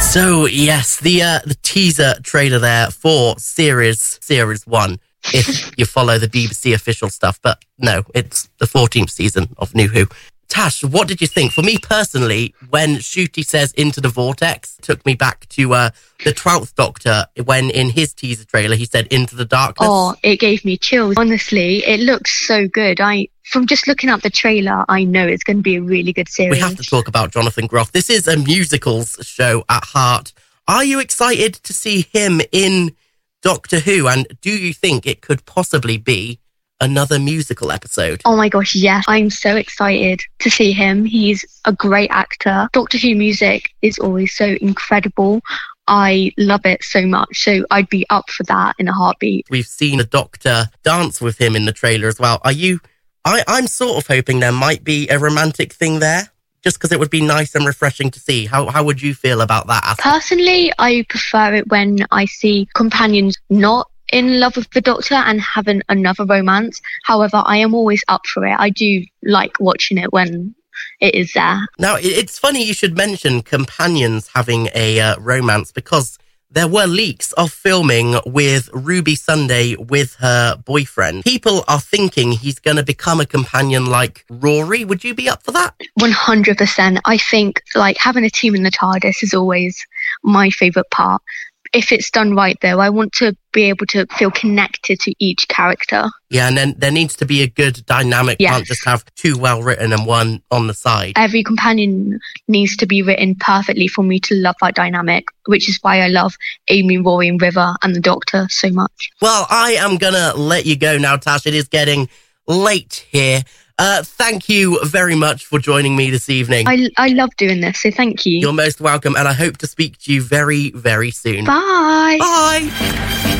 So yes, the uh, the teaser trailer there for series series one. if you follow the B B C official stuff. But no, it's the fourteenth season of New Who. Tash, what did you think? For me personally, when Shooty says into the vortex, it took me back to uh, the twelfth Doctor, when in his teaser trailer he said into the darkness. Oh, it gave me chills. Honestly, it looks so good. I From just looking at the trailer, I know it's going to be a really good series. We have to talk about Jonathan Groff. This is a musicals show at heart. Are you excited to see him in Doctor Who? And do you think it could possibly be another musical episode? Oh my gosh, yes. I'm so excited to see him. He's a great actor. Doctor Who music is always so incredible. I love it so much. So I'd be up for that in a heartbeat. We've seen the Doctor dance with him in the trailer as well. Are you... I, I'm sort of hoping there might be a romantic thing there, just because it would be nice and refreshing to see. How how would you feel about that aspect? Personally, I prefer it when I see companions not in love with the Doctor and having another romance. However, I am always up for it. I do like watching it when it is there. Now, it's funny you should mention companions having a uh, romance, because there were leaks of filming with Ruby Sunday with her boyfriend. People are thinking he's going to become a companion like Rory. Would you be up for that? one hundred percent. I think like having a team in the TARDIS is always my favourite part. If it's done right, though, I want to be able to feel connected to each character. Yeah, and then there needs to be a good dynamic. Yes. Can't just have two well-written and one on the side. Every companion needs to be written perfectly for me to love that dynamic, which is why I love Amy, Rory and River and the Doctor so much. Well, I am going to let you go now, Tash. It is getting late here. Uh, thank you very much for joining me this evening. I, I love doing this, so thank you. You're most welcome, and I hope to speak to you very, very soon. Bye. Bye.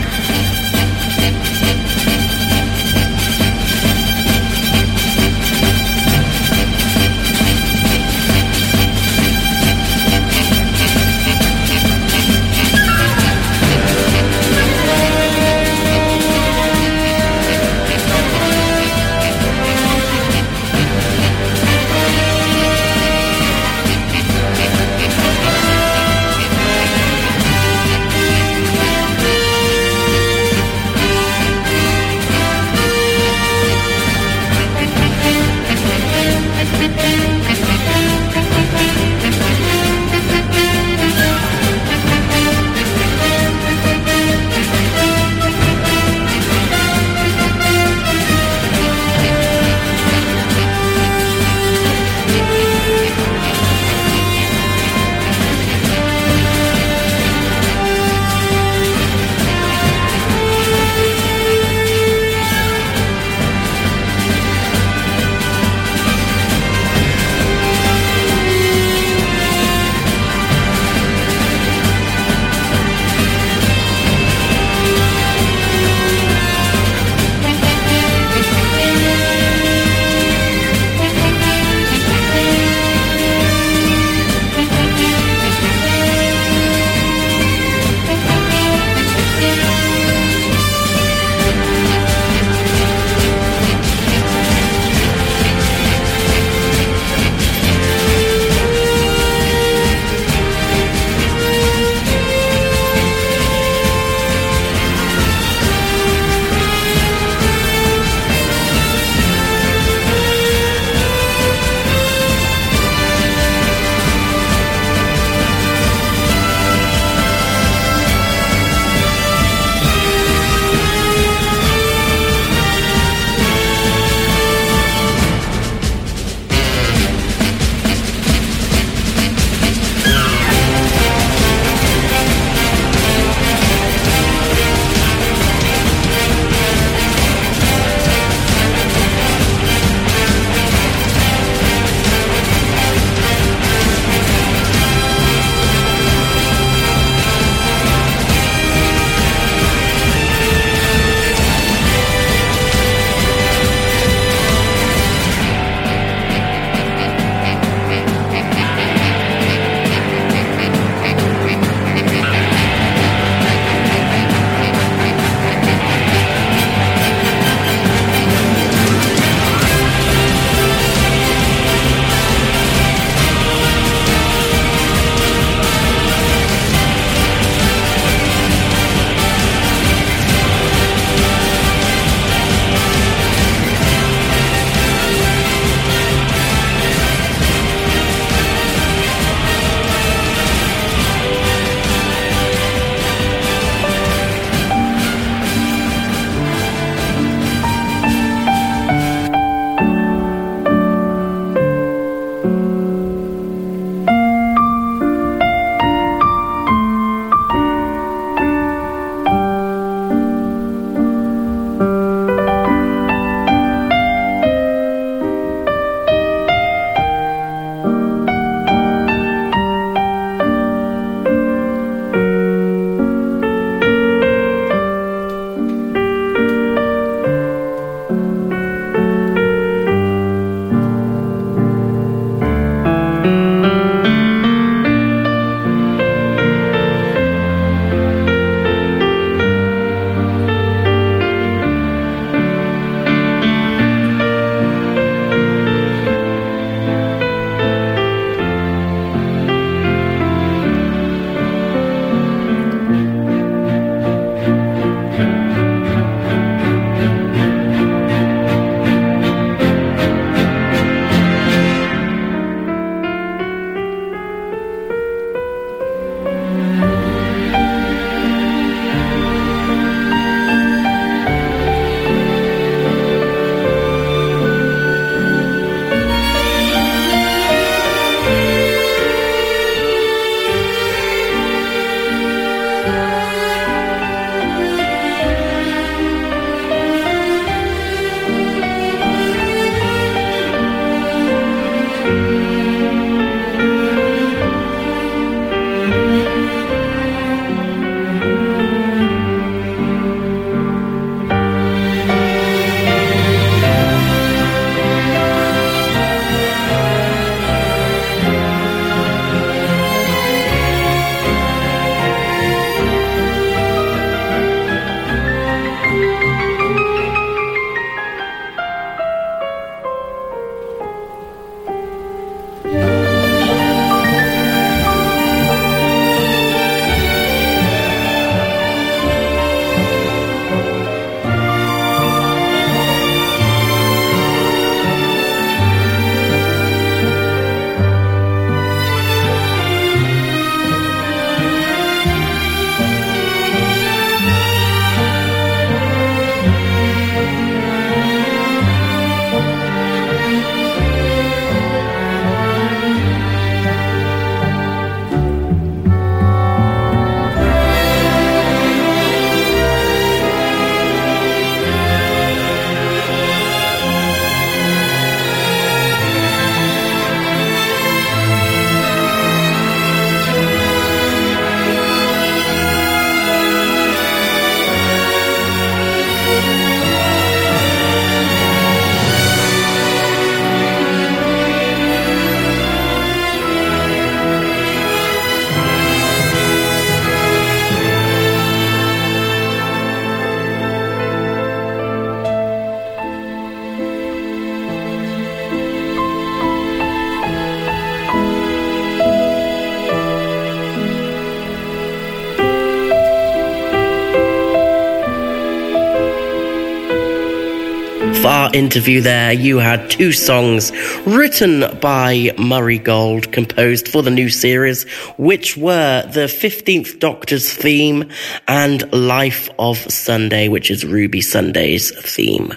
our interview there, you had two songs written by Murray Gold, composed for the new series, which were the fifteenth Doctor's theme and Life of Sunday, which is Ruby Sunday's theme.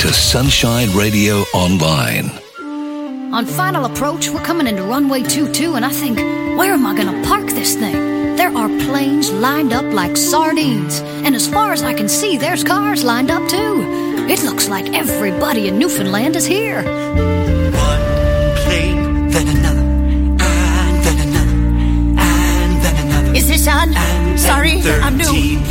To Sunshine Radio Online. On final approach, we're coming into runway two two, and I think, where am I going to park this thing? There are planes lined up like sardines, and as far as I can see, there's cars lined up too. It looks like everybody in Newfoundland is here. One plane, then another, and then another, and then another. Is this on? And Sorry, I'm new. Planes.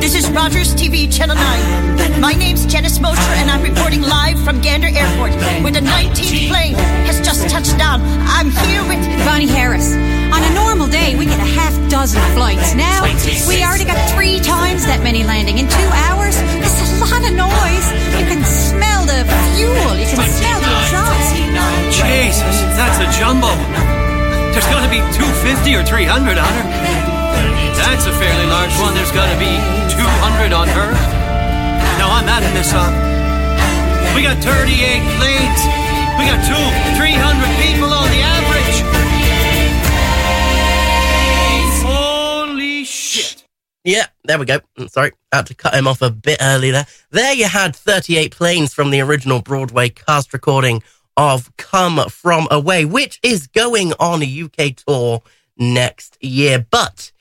This is Rogers T V Channel nine. My name's Janice Mosher, and I'm reporting live from Gander Airport, where the nineteenth plane has just touched down. I'm here with Bonnie Harris. On a normal day, we get a half dozen flights. Now, we already got three times that many landing. In two hours, that's a lot of noise. You can smell the fuel. You can smell the exhaust. Jesus, that's a jumbo. There's got to be two fifty or three hundred on her. That's a fairly large one. There's got to be two hundred on her. Now, I'm adding this up. We got thirty-eight planes. We got two, three hundred people on the average. Holy shit. Yeah, there we go. Sorry, I had to cut him off a bit early there. There you had thirty-eight planes from the original Broadway cast recording of Come From Away, which is going on a U K tour next year. But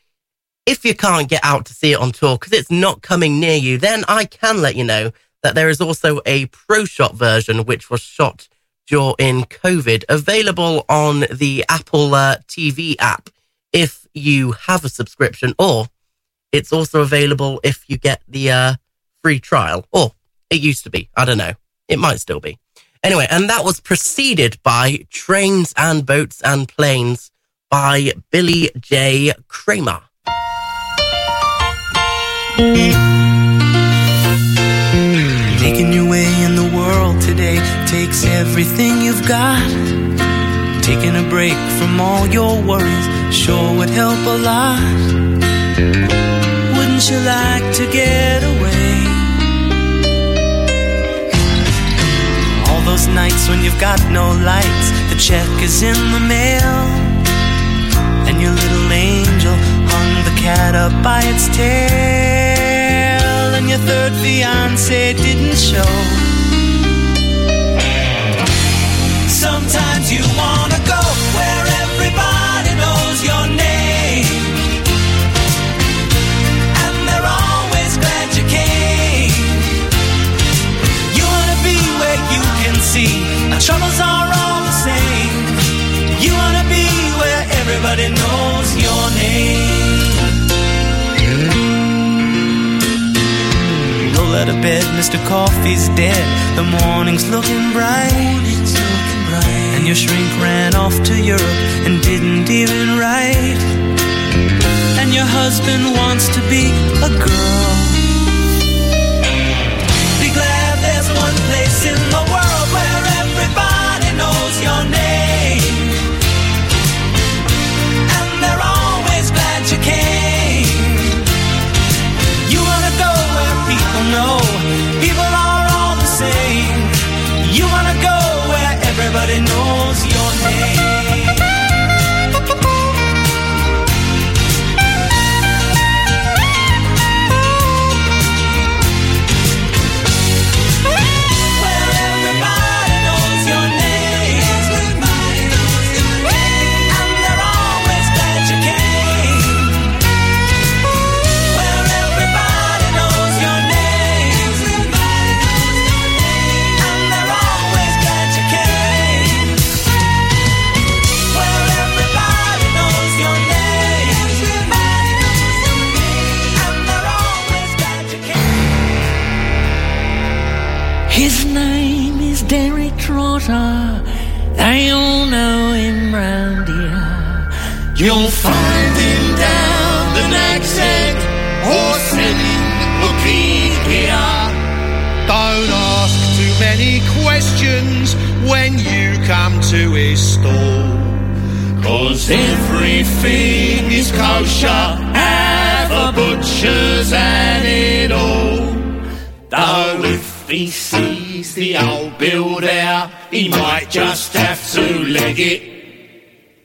if you can't get out to see it on tour because it's not coming near you, then I can let you know that there is also a pro shot version which was shot during COVID, available on the Apple uh, T V app if you have a subscription, or it's also available if you get the uh, free trial, or it used to be. I don't know. It might still be. Anyway, and that was preceded by Trains and Boats and Planes by Billy J. Kramer. Thank you. making your way in the world today takes everything you've got. Taking a break from all your worries sure would help a lot. Wouldn't you like to get away? All those nights when you've got no lights, the check is in the mail, and your little angel hung the cat up by its tail. And your third fiancé didn't show. Sometimes you wanna go where everybody knows your name, and they're always glad you came. You wanna be where you can see our troubles are all the same. You wanna be where everybody knows your name. Out of bed, Mister Coffee's dead. The morning's looking bright, morning's looking bright. And your shrink ran off to Europe and didn't even write. And your husband wants to be a girl. Be glad there's one place in the world where everybody knows your name, and they're always glad you came. No, people are all the same. You wanna go where everybody knows your name. Where everybody knows your name, everybody knows your name, and they're always glad you came. Where everybody knows your name. His name is Derek Trotter, they all know him round here. You'll find him down the Nag's Head or selling the pig here. Don't ask too many questions when you come to his stall, 'cause everything is kosher at the butcher's and it all. Though if he sees the old bill there, he might just have to leg it.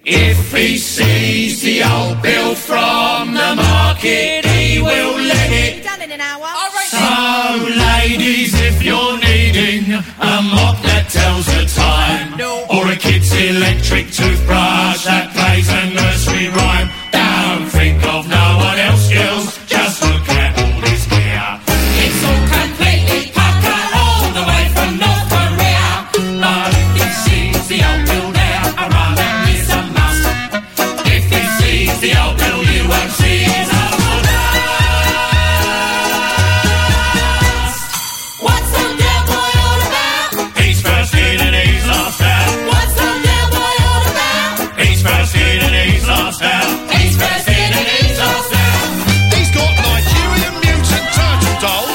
If he sees the old bill from the market, he will leg it. Done in an hour. Right. So, ladies, if you're needing a mop that tells the time, no, or a kid's electric toothbrush that plays a nursery rhyme, don't think of no one else, girls. Just look at all this gear. It's all completely pucker all the way from North Korea. But if he sees the old bill there, a run is a must. If he sees the old bill, you won't see his old dust. What's the dead boy all about? He's first in and he's last out. What's the dead boy all about? He's first in and he's last out. He's first in and he's last out. He's got Nigerian mutant turtle doll.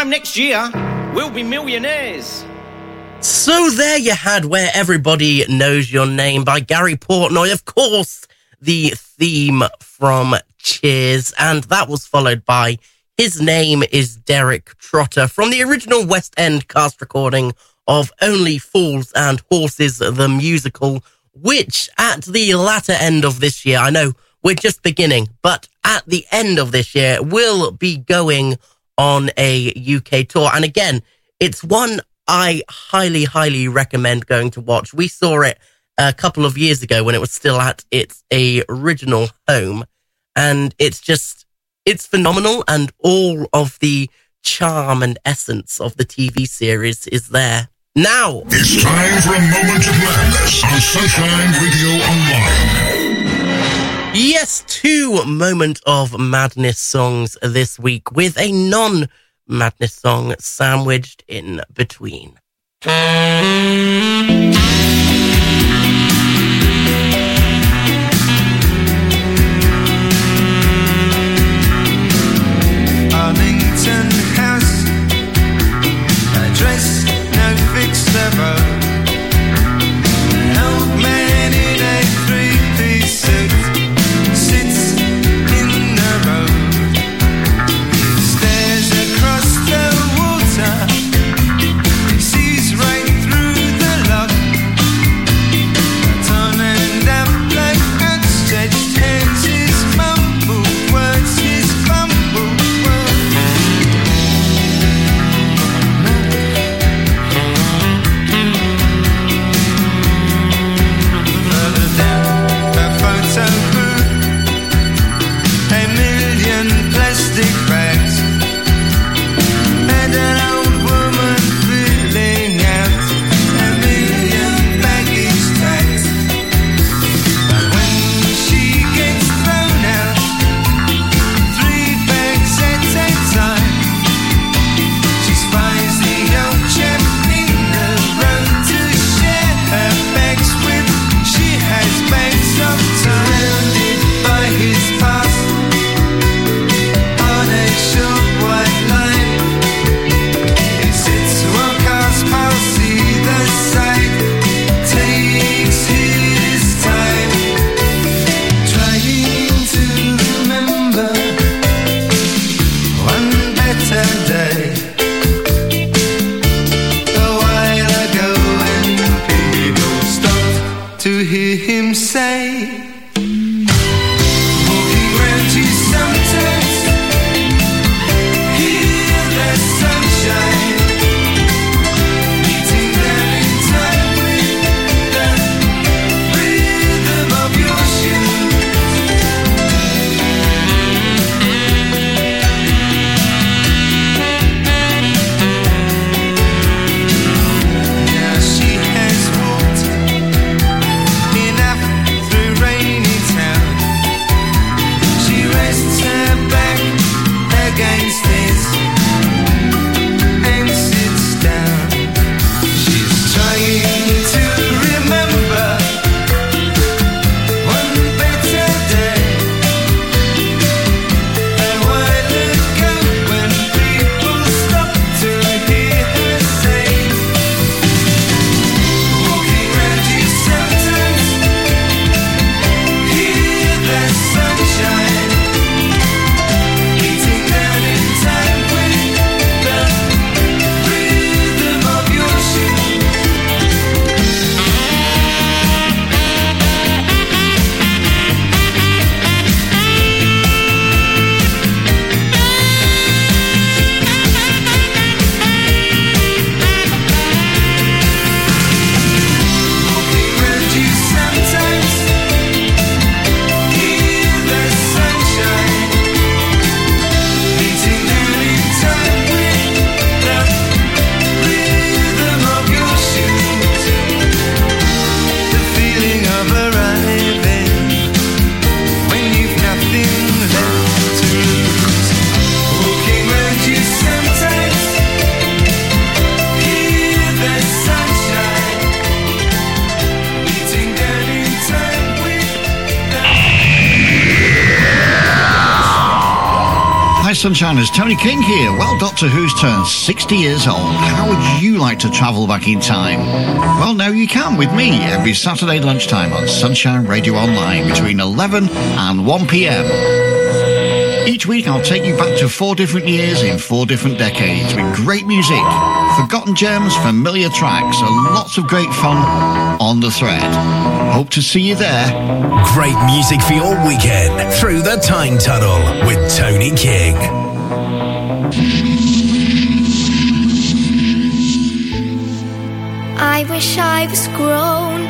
Time next year, we'll be millionaires. So there you had Where Everybody Knows Your Name by Gary Portnoy. Of course, the theme from Cheers. And that was followed by His Name is Derek Trotter from the original West End cast recording of Only Fools and Horses, the musical, which at the latter end of this year, I know we're just beginning, but at the end of this year, will be going on a U K tour. And again, it's one I highly, highly recommend going to watch. We saw it a couple of years ago when it was still at its original home, and it's just, it's phenomenal, and all of the charm and essence of the T V series is there. Now it's time for a moment of madness on Sunshine Radio Online. Yes, two Moment of Madness songs this week with a non-madness song sandwiched in between. Arlington House, a dress no fixed ever, an old man in a three-piece suit sits in the road, stares across the water, he sees right through the lock, on and up like outstretched hands, his mumbled words, his fumbled Sunshiners, Tony King here. Well, Doctor Who's turned sixty years old. How would you like to travel back in time? Well, now you can with me every Saturday lunchtime on Sunshine Radio Online between eleven and one p.m. Each week I'll take you back to four different years in four different decades with great music, forgotten gems, familiar tracks, and lots of great fun on the thread. Hope to see you there. Great music for your weekend through the time tunnel with Tony King. I wish I was grown.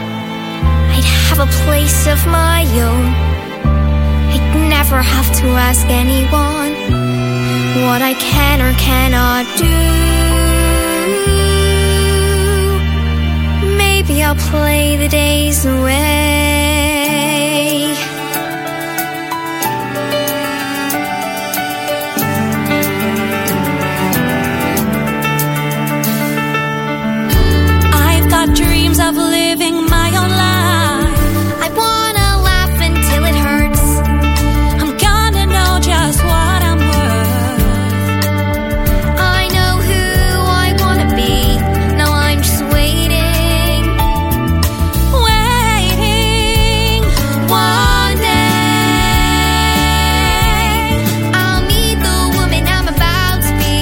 I'd have a place of my own. I'd never have to ask anyone what I can or cannot do. Maybe I'll play the days away. Dreams of living my own life. I wanna laugh until it hurts. I'm gonna know just what I'm worth. I know who I wanna be. Now I'm just waiting, waiting. One day I'll meet the woman I'm about to be.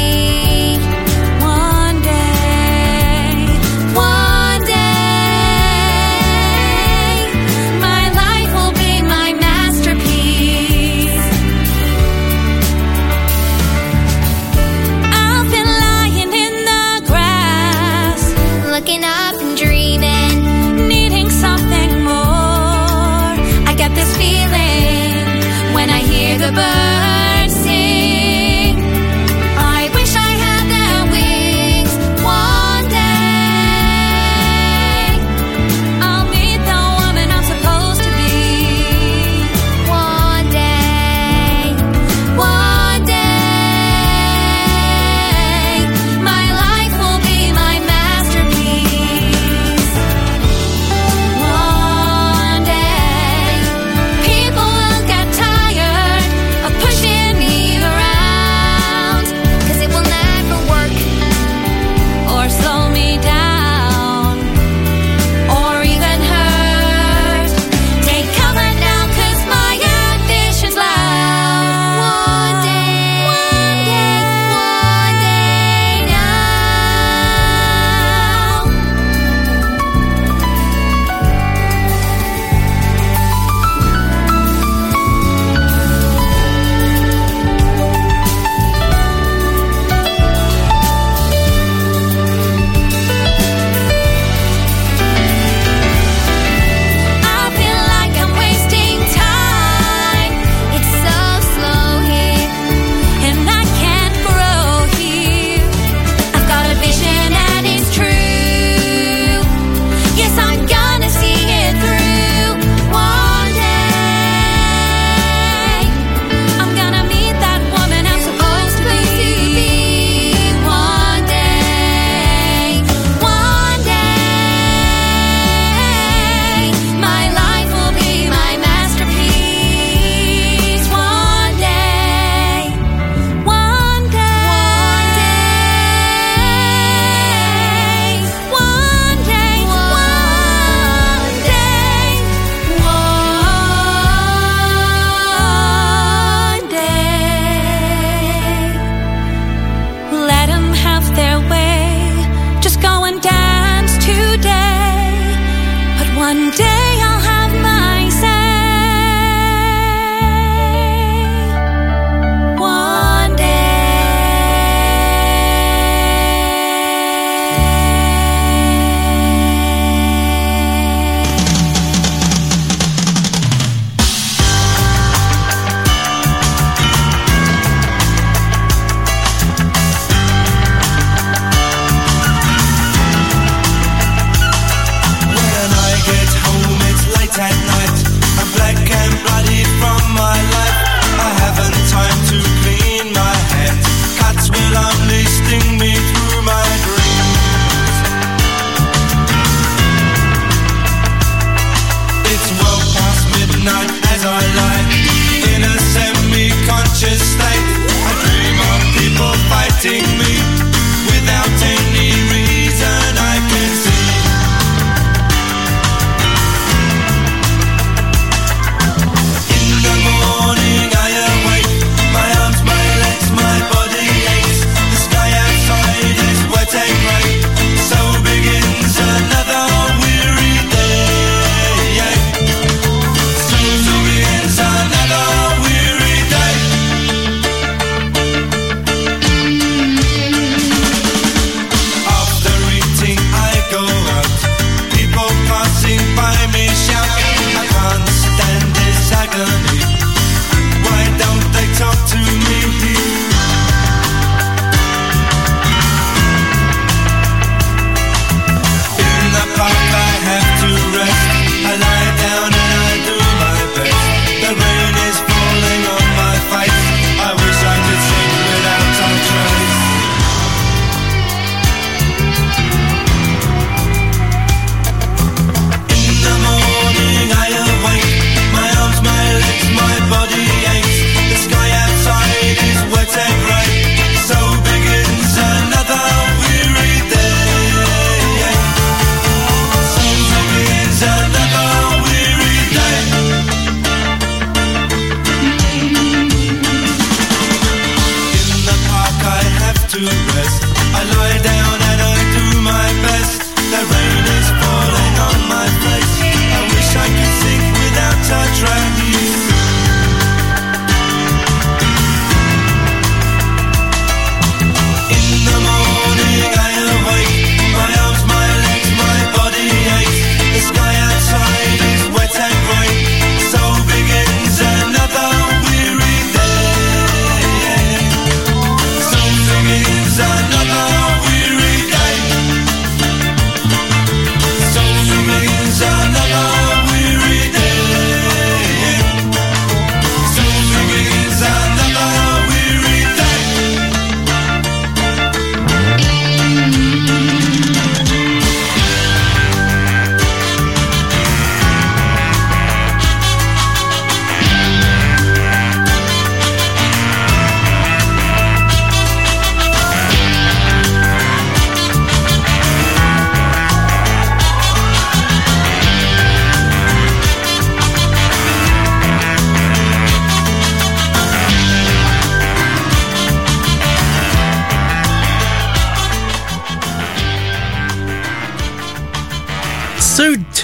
One day. One the birds sing. I wish I had their wings. One day I'll meet the woman I'm supposed to be. One day, one day, my life will be my masterpiece. One day, people will get tired pushing me around, 'cause it will never work or slow me down or even hurt. Take cover now, 'cause my ambition's loud. One day, one day, one day now. I feel like I'm wasting time. It's so slow here, and I can't grow here. I've got a vision and it's true. Yes, I'm gonna see it through. One day I'm gonna meet that woman I'm supposed to be. One day, one day, my life will be my masterpiece. One day, one day, one day, one day, one day, one day. Let 'em have their way. Just go and dance today. But one day I'll have my say. One day. When I get home, it's late at night. I'm black and bloody from my life. I haven't time to clean my hands. Cats will only sting me through my dreams. It's well past midnight as I lie in a semi-conscious state. I dream of people fighting me without any reason I can see. In the morning I awake, my arms, my legs, my body aches. The sky outside is wet and grey, so begins another weary day. Susan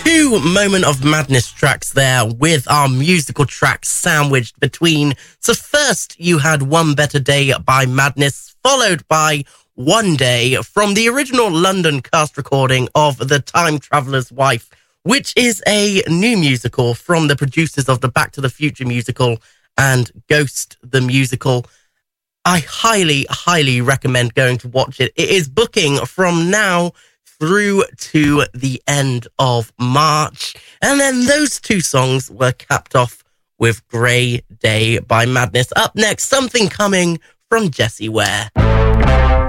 two Moment of Madness tracks there with our musical tracks sandwiched between. So first you had One Better Day by Madness, followed by One Day from the original London cast recording of The Time Traveller's Wife, which is a new musical from the producers of the Back to the Future musical and Ghost the Musical. I highly, highly recommend going to watch it. It is booking from now through to the end of March. And then those two songs were capped off with Grey Day by Madness. Up next, Something Coming from Jessie Ware. Down.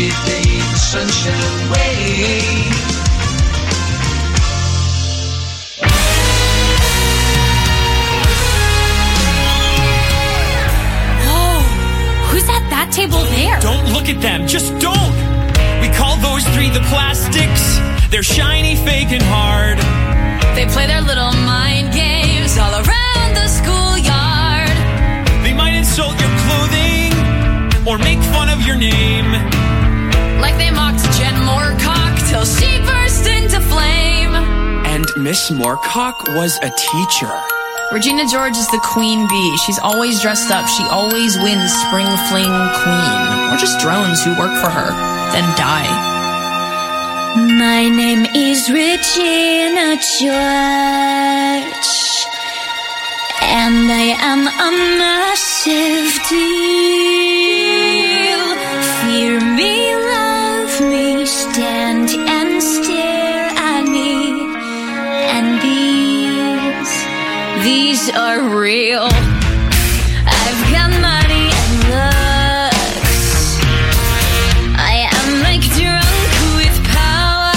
give me the sunshine way. Table there. Don't look at them. Just don't. We call those three the plastics. They're shiny, fake, and hard. They play their little mind games all around the schoolyard. They might insult your clothing or make fun of your name. Like they mocked Jen Moorcock till she burst into flame. And Miss Moorcock was a teacher. Regina George is the queen bee. She's always dressed up. She always wins spring fling queen. Or just drones who work for her, then die. My name is Regina George, and I am a massive deal. Fear me, love me, stand and stare at me, and be. These are real. I've got money and looks. I am like drunk with power.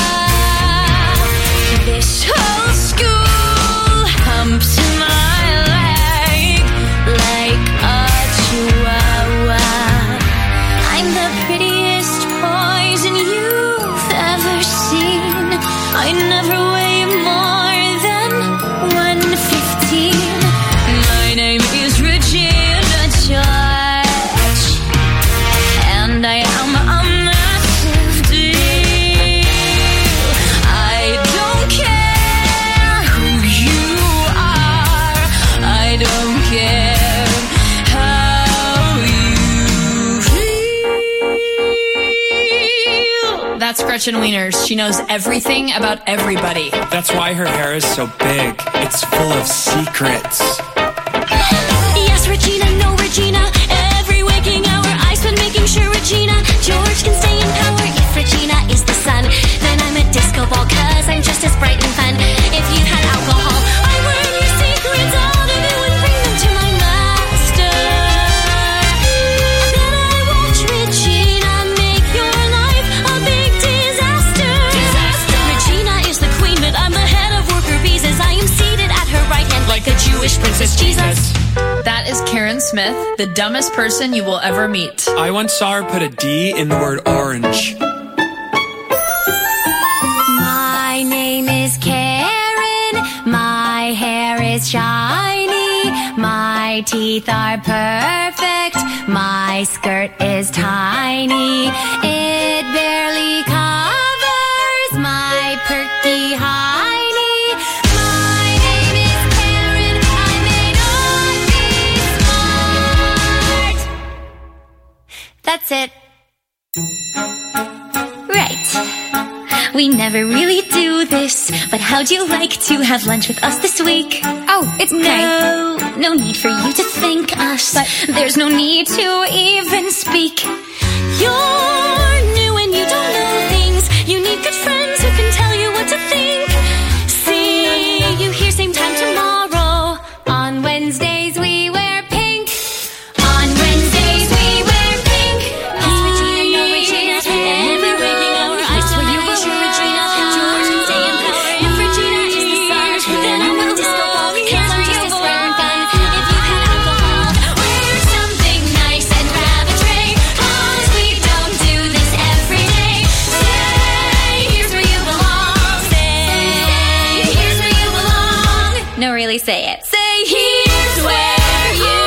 This whole school humps my leg like a chihuahua. I'm the prettiest poison you've ever seen. I never weigh more than one. My name is Regina George, and I am a massive deal. I don't care who you are, I don't care how you feel. That's Gretchen Wieners. She knows everything about everybody. That's why her hair is so big. It's full of secrets. Yes, Regina, no, Regina. Every waking hour I spend making sure Regina George can stay in power. If Regina is the sun, then I'm a disco ball, 'cause I'm just as bright and fun. If you had alcohol, I learn your secrets out of it and bring them to my master. Then I watch Regina make your life a big disaster. Disaster. Regina is the queen, but I'm the head of worker bees, as I am seated at her right hand like a Jewish princess Jesus. That is Karen Smith, the dumbest person you will ever meet. I once saw her put a D in the word orange. My name is Karen. My hair is shiny. My teeth are perfect. My skirt is tiny. It barely covers my perky high. That's it. Right. We never really do this, but how'd you like to have lunch with us this week? Oh, it's okay. No, no need for you to thank us. But there's no need to even speak. You're new and you don't know things. You need good friends who can tell you what to think. See you here same time tomorrow. On Wednesdays we will. Say it. Say here's where you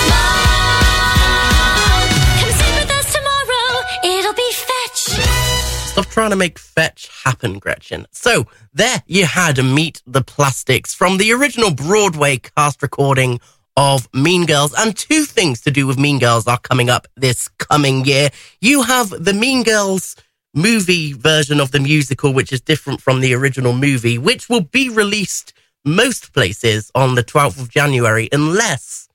belong. Come sit with us tomorrow. It'll be fetch. Stop trying to make fetch happen, Gretchen. So there you had Meet the Plastics from the original Broadway cast recording of Mean Girls. And two things to do with Mean Girls are coming up this coming year. You have the Mean Girls movie version of the musical, which is different from the original movie, which will be released most places on the twelfth of January, unless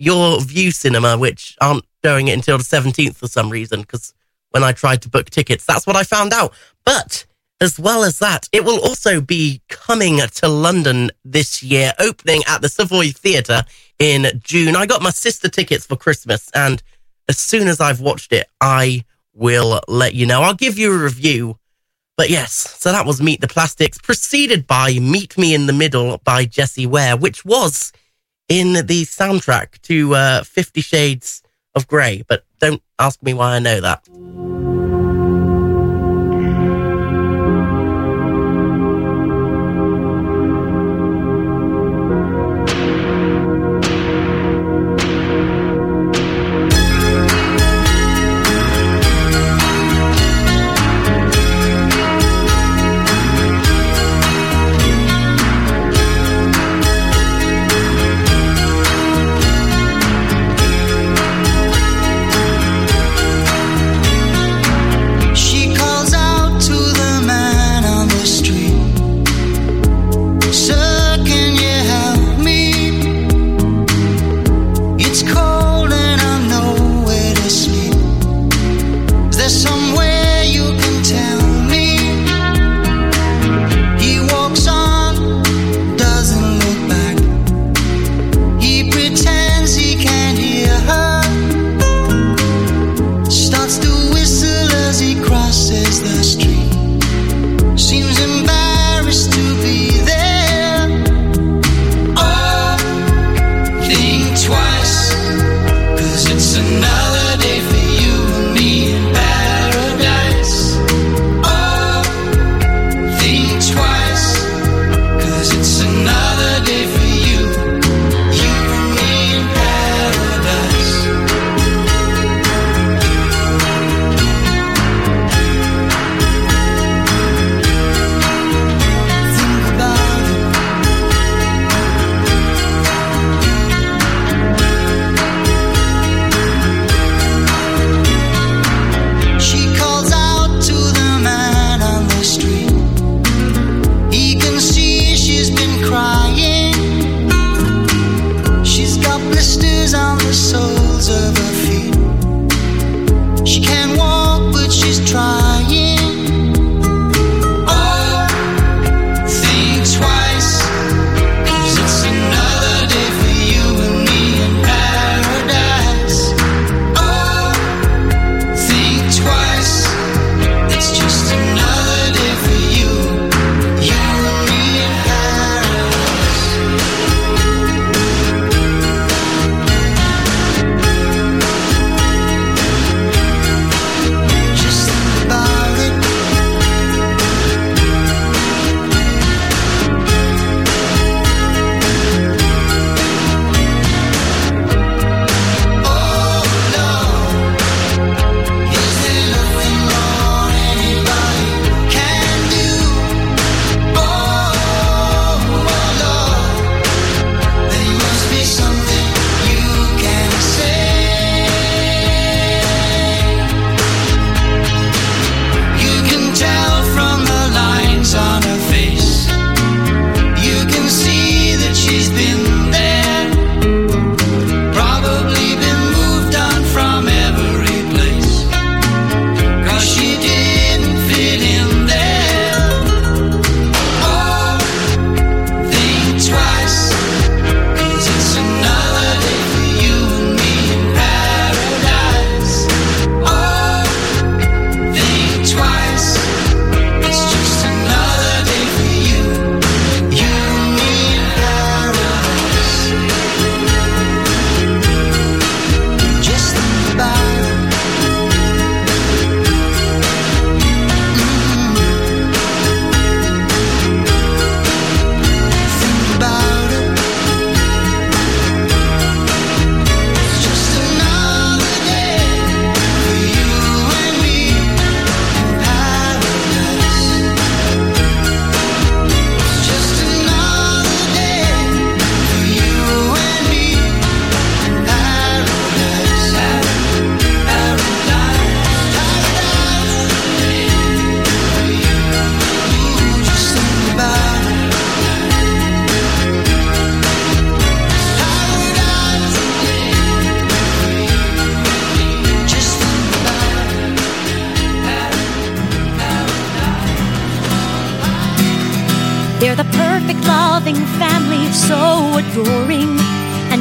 your View Cinema, which aren't showing it until the seventeenth for some reason, because when I tried to book tickets, that's what I found out. But as well as that, it will also be coming to London this year, opening at the Savoy Theatre in June. I got my sister tickets for Christmas, and as soon as I've watched it, I will let you know. I'll give you a review. But yes, so that was Meet the Plastics, preceded by Meet Me in the Middle by Jessie Ware, which was in the soundtrack to uh, Fifty Shades of Grey. But don't ask me why I know that.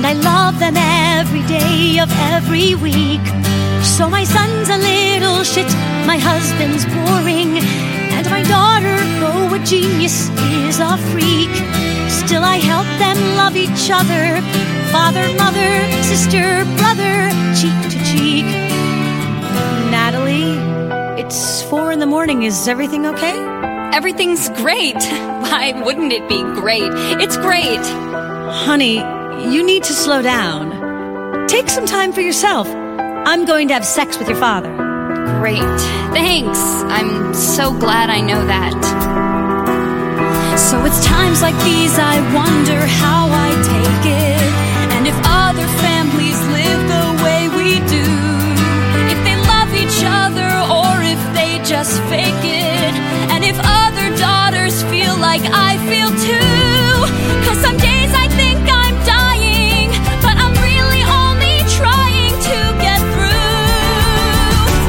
I I love them every day of every week. So my son's a little shit, my husband's boring, and my daughter, though a genius, is a freak. Still I help them love each other, father, mother, sister, brother, cheek to cheek. Natalie, it's four in the morning, is everything okay? Everything's great. Why wouldn't it be great? It's great. Honey, you need to slow down. Take some time for yourself. I'm going to have sex with your father. Great. Thanks. I'm so glad I know that. So it's times like these I wonder how I take it, and if other families live the way we do, if they love each other or if they just fake it, and if other daughters feel like I feel too. 'Cause some days I think I'm dying, but I'm really only trying to get through.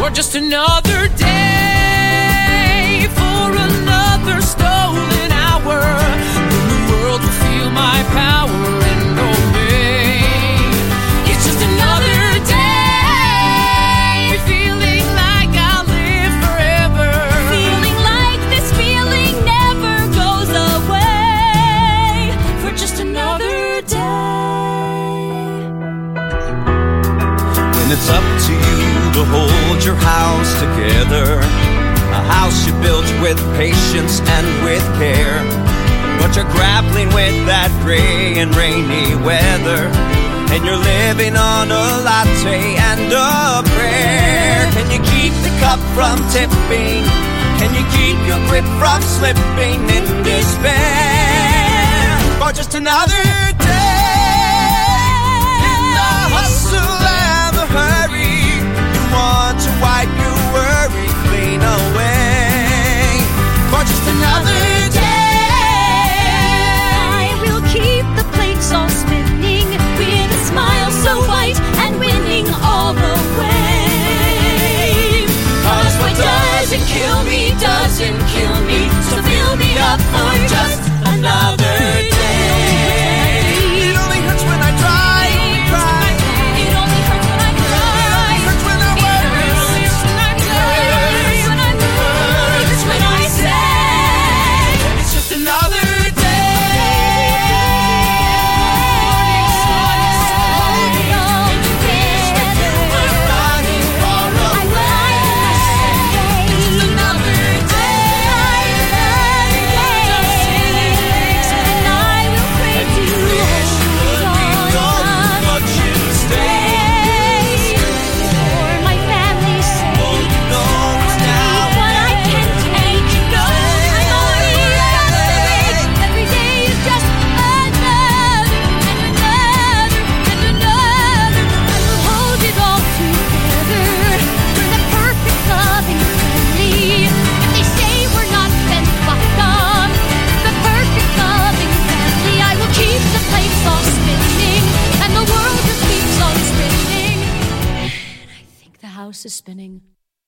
We're just another day for another stolen hour, when the world will feel my power and obey. It's just another day, feeling like I'll live forever, feeling like this feeling never goes away, for just another day. When it's up to you to hold your house together, a house you built with patience and with care, but you're grappling with that gray and rainy weather, and you're living on a latte and a prayer. Can you keep the cup from tipping? Can you keep your grip from slipping in despair? For just another day in the hustle and the hurry, you want to wipe your worry clean away. For just another day, I will keep the plates all spinning, with a smile so white and winning all the way. 'Cause what doesn't kill me doesn't kill me, so fill me up for just another day. It only hurts when I try. Spinning.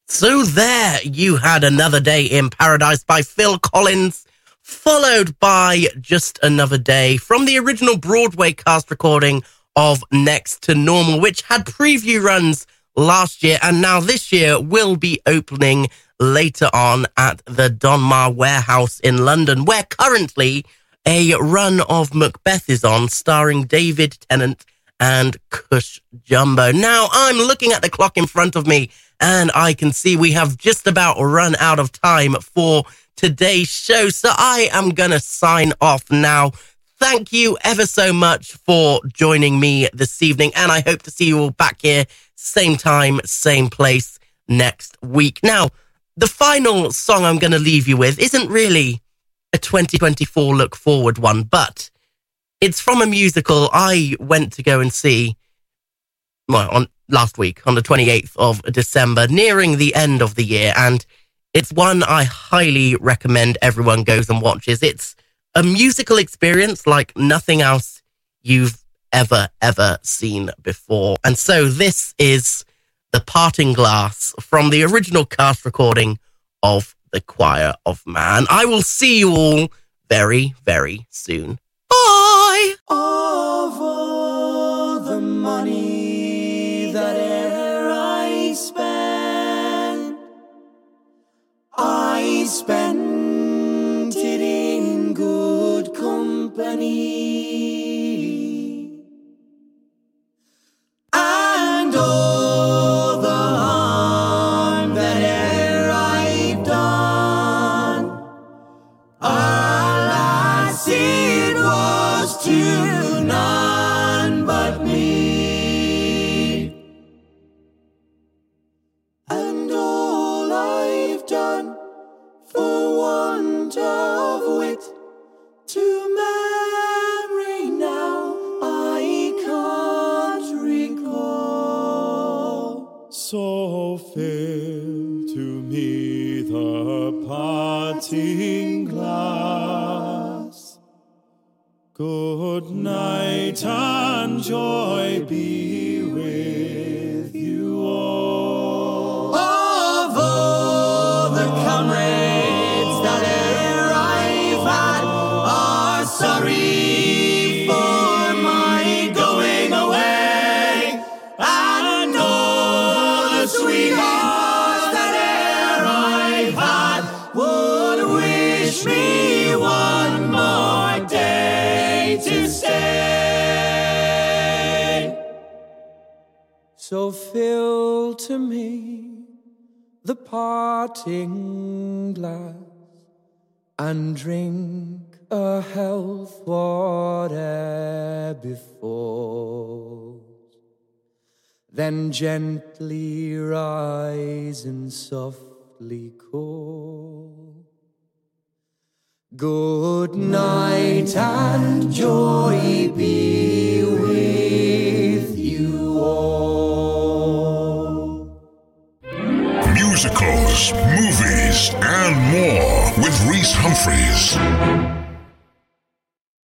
So there you had Another Day in Paradise by Phil Collins, followed by Just Another Day from the original Broadway cast recording of Next to Normal, which had preview runs last year and now this year will be opening later on at the Donmar Warehouse in London, where currently a run of Macbeth is on, starring David Tennant and Cush Jumbo. Now, I'm looking at the clock in front of me and I can see we have just about run out of time for today's show, so I am going to sign off now. Thank you ever so much for joining me this evening, and I hope to see you all back here, same time, same place next week. Now, the final song I'm going to leave you with isn't really a twenty twenty-four look forward one, but it's from a musical I went to go and see well, on last week, on the twenty-eighth of December, nearing the end of the year, and it's one I highly recommend everyone goes and watches. It's a musical experience like nothing else you've ever, ever seen before. And so this is The Parting Glass from the original cast recording of The Choir of Man. I will see you all very, very soon. Of all money that e'er I spend, I spend it in good company. And all the harm that e'er I've done, alas, it was to none but me. And all I've done for want of wit, to memory now I can't recall. So fill to me the parting glass. Good night and joy be with you all. Of all the comrades that e'er I've had, are sorry for my going away. And all the sweethearts that e'er I've had would wish me one more day to stay. So fill to me the parting glass and drink a health whate'er befalls. Then gently rise and softly call. Good night and joy be with you all. Musicals, movies, and more with Rhys Humphreys.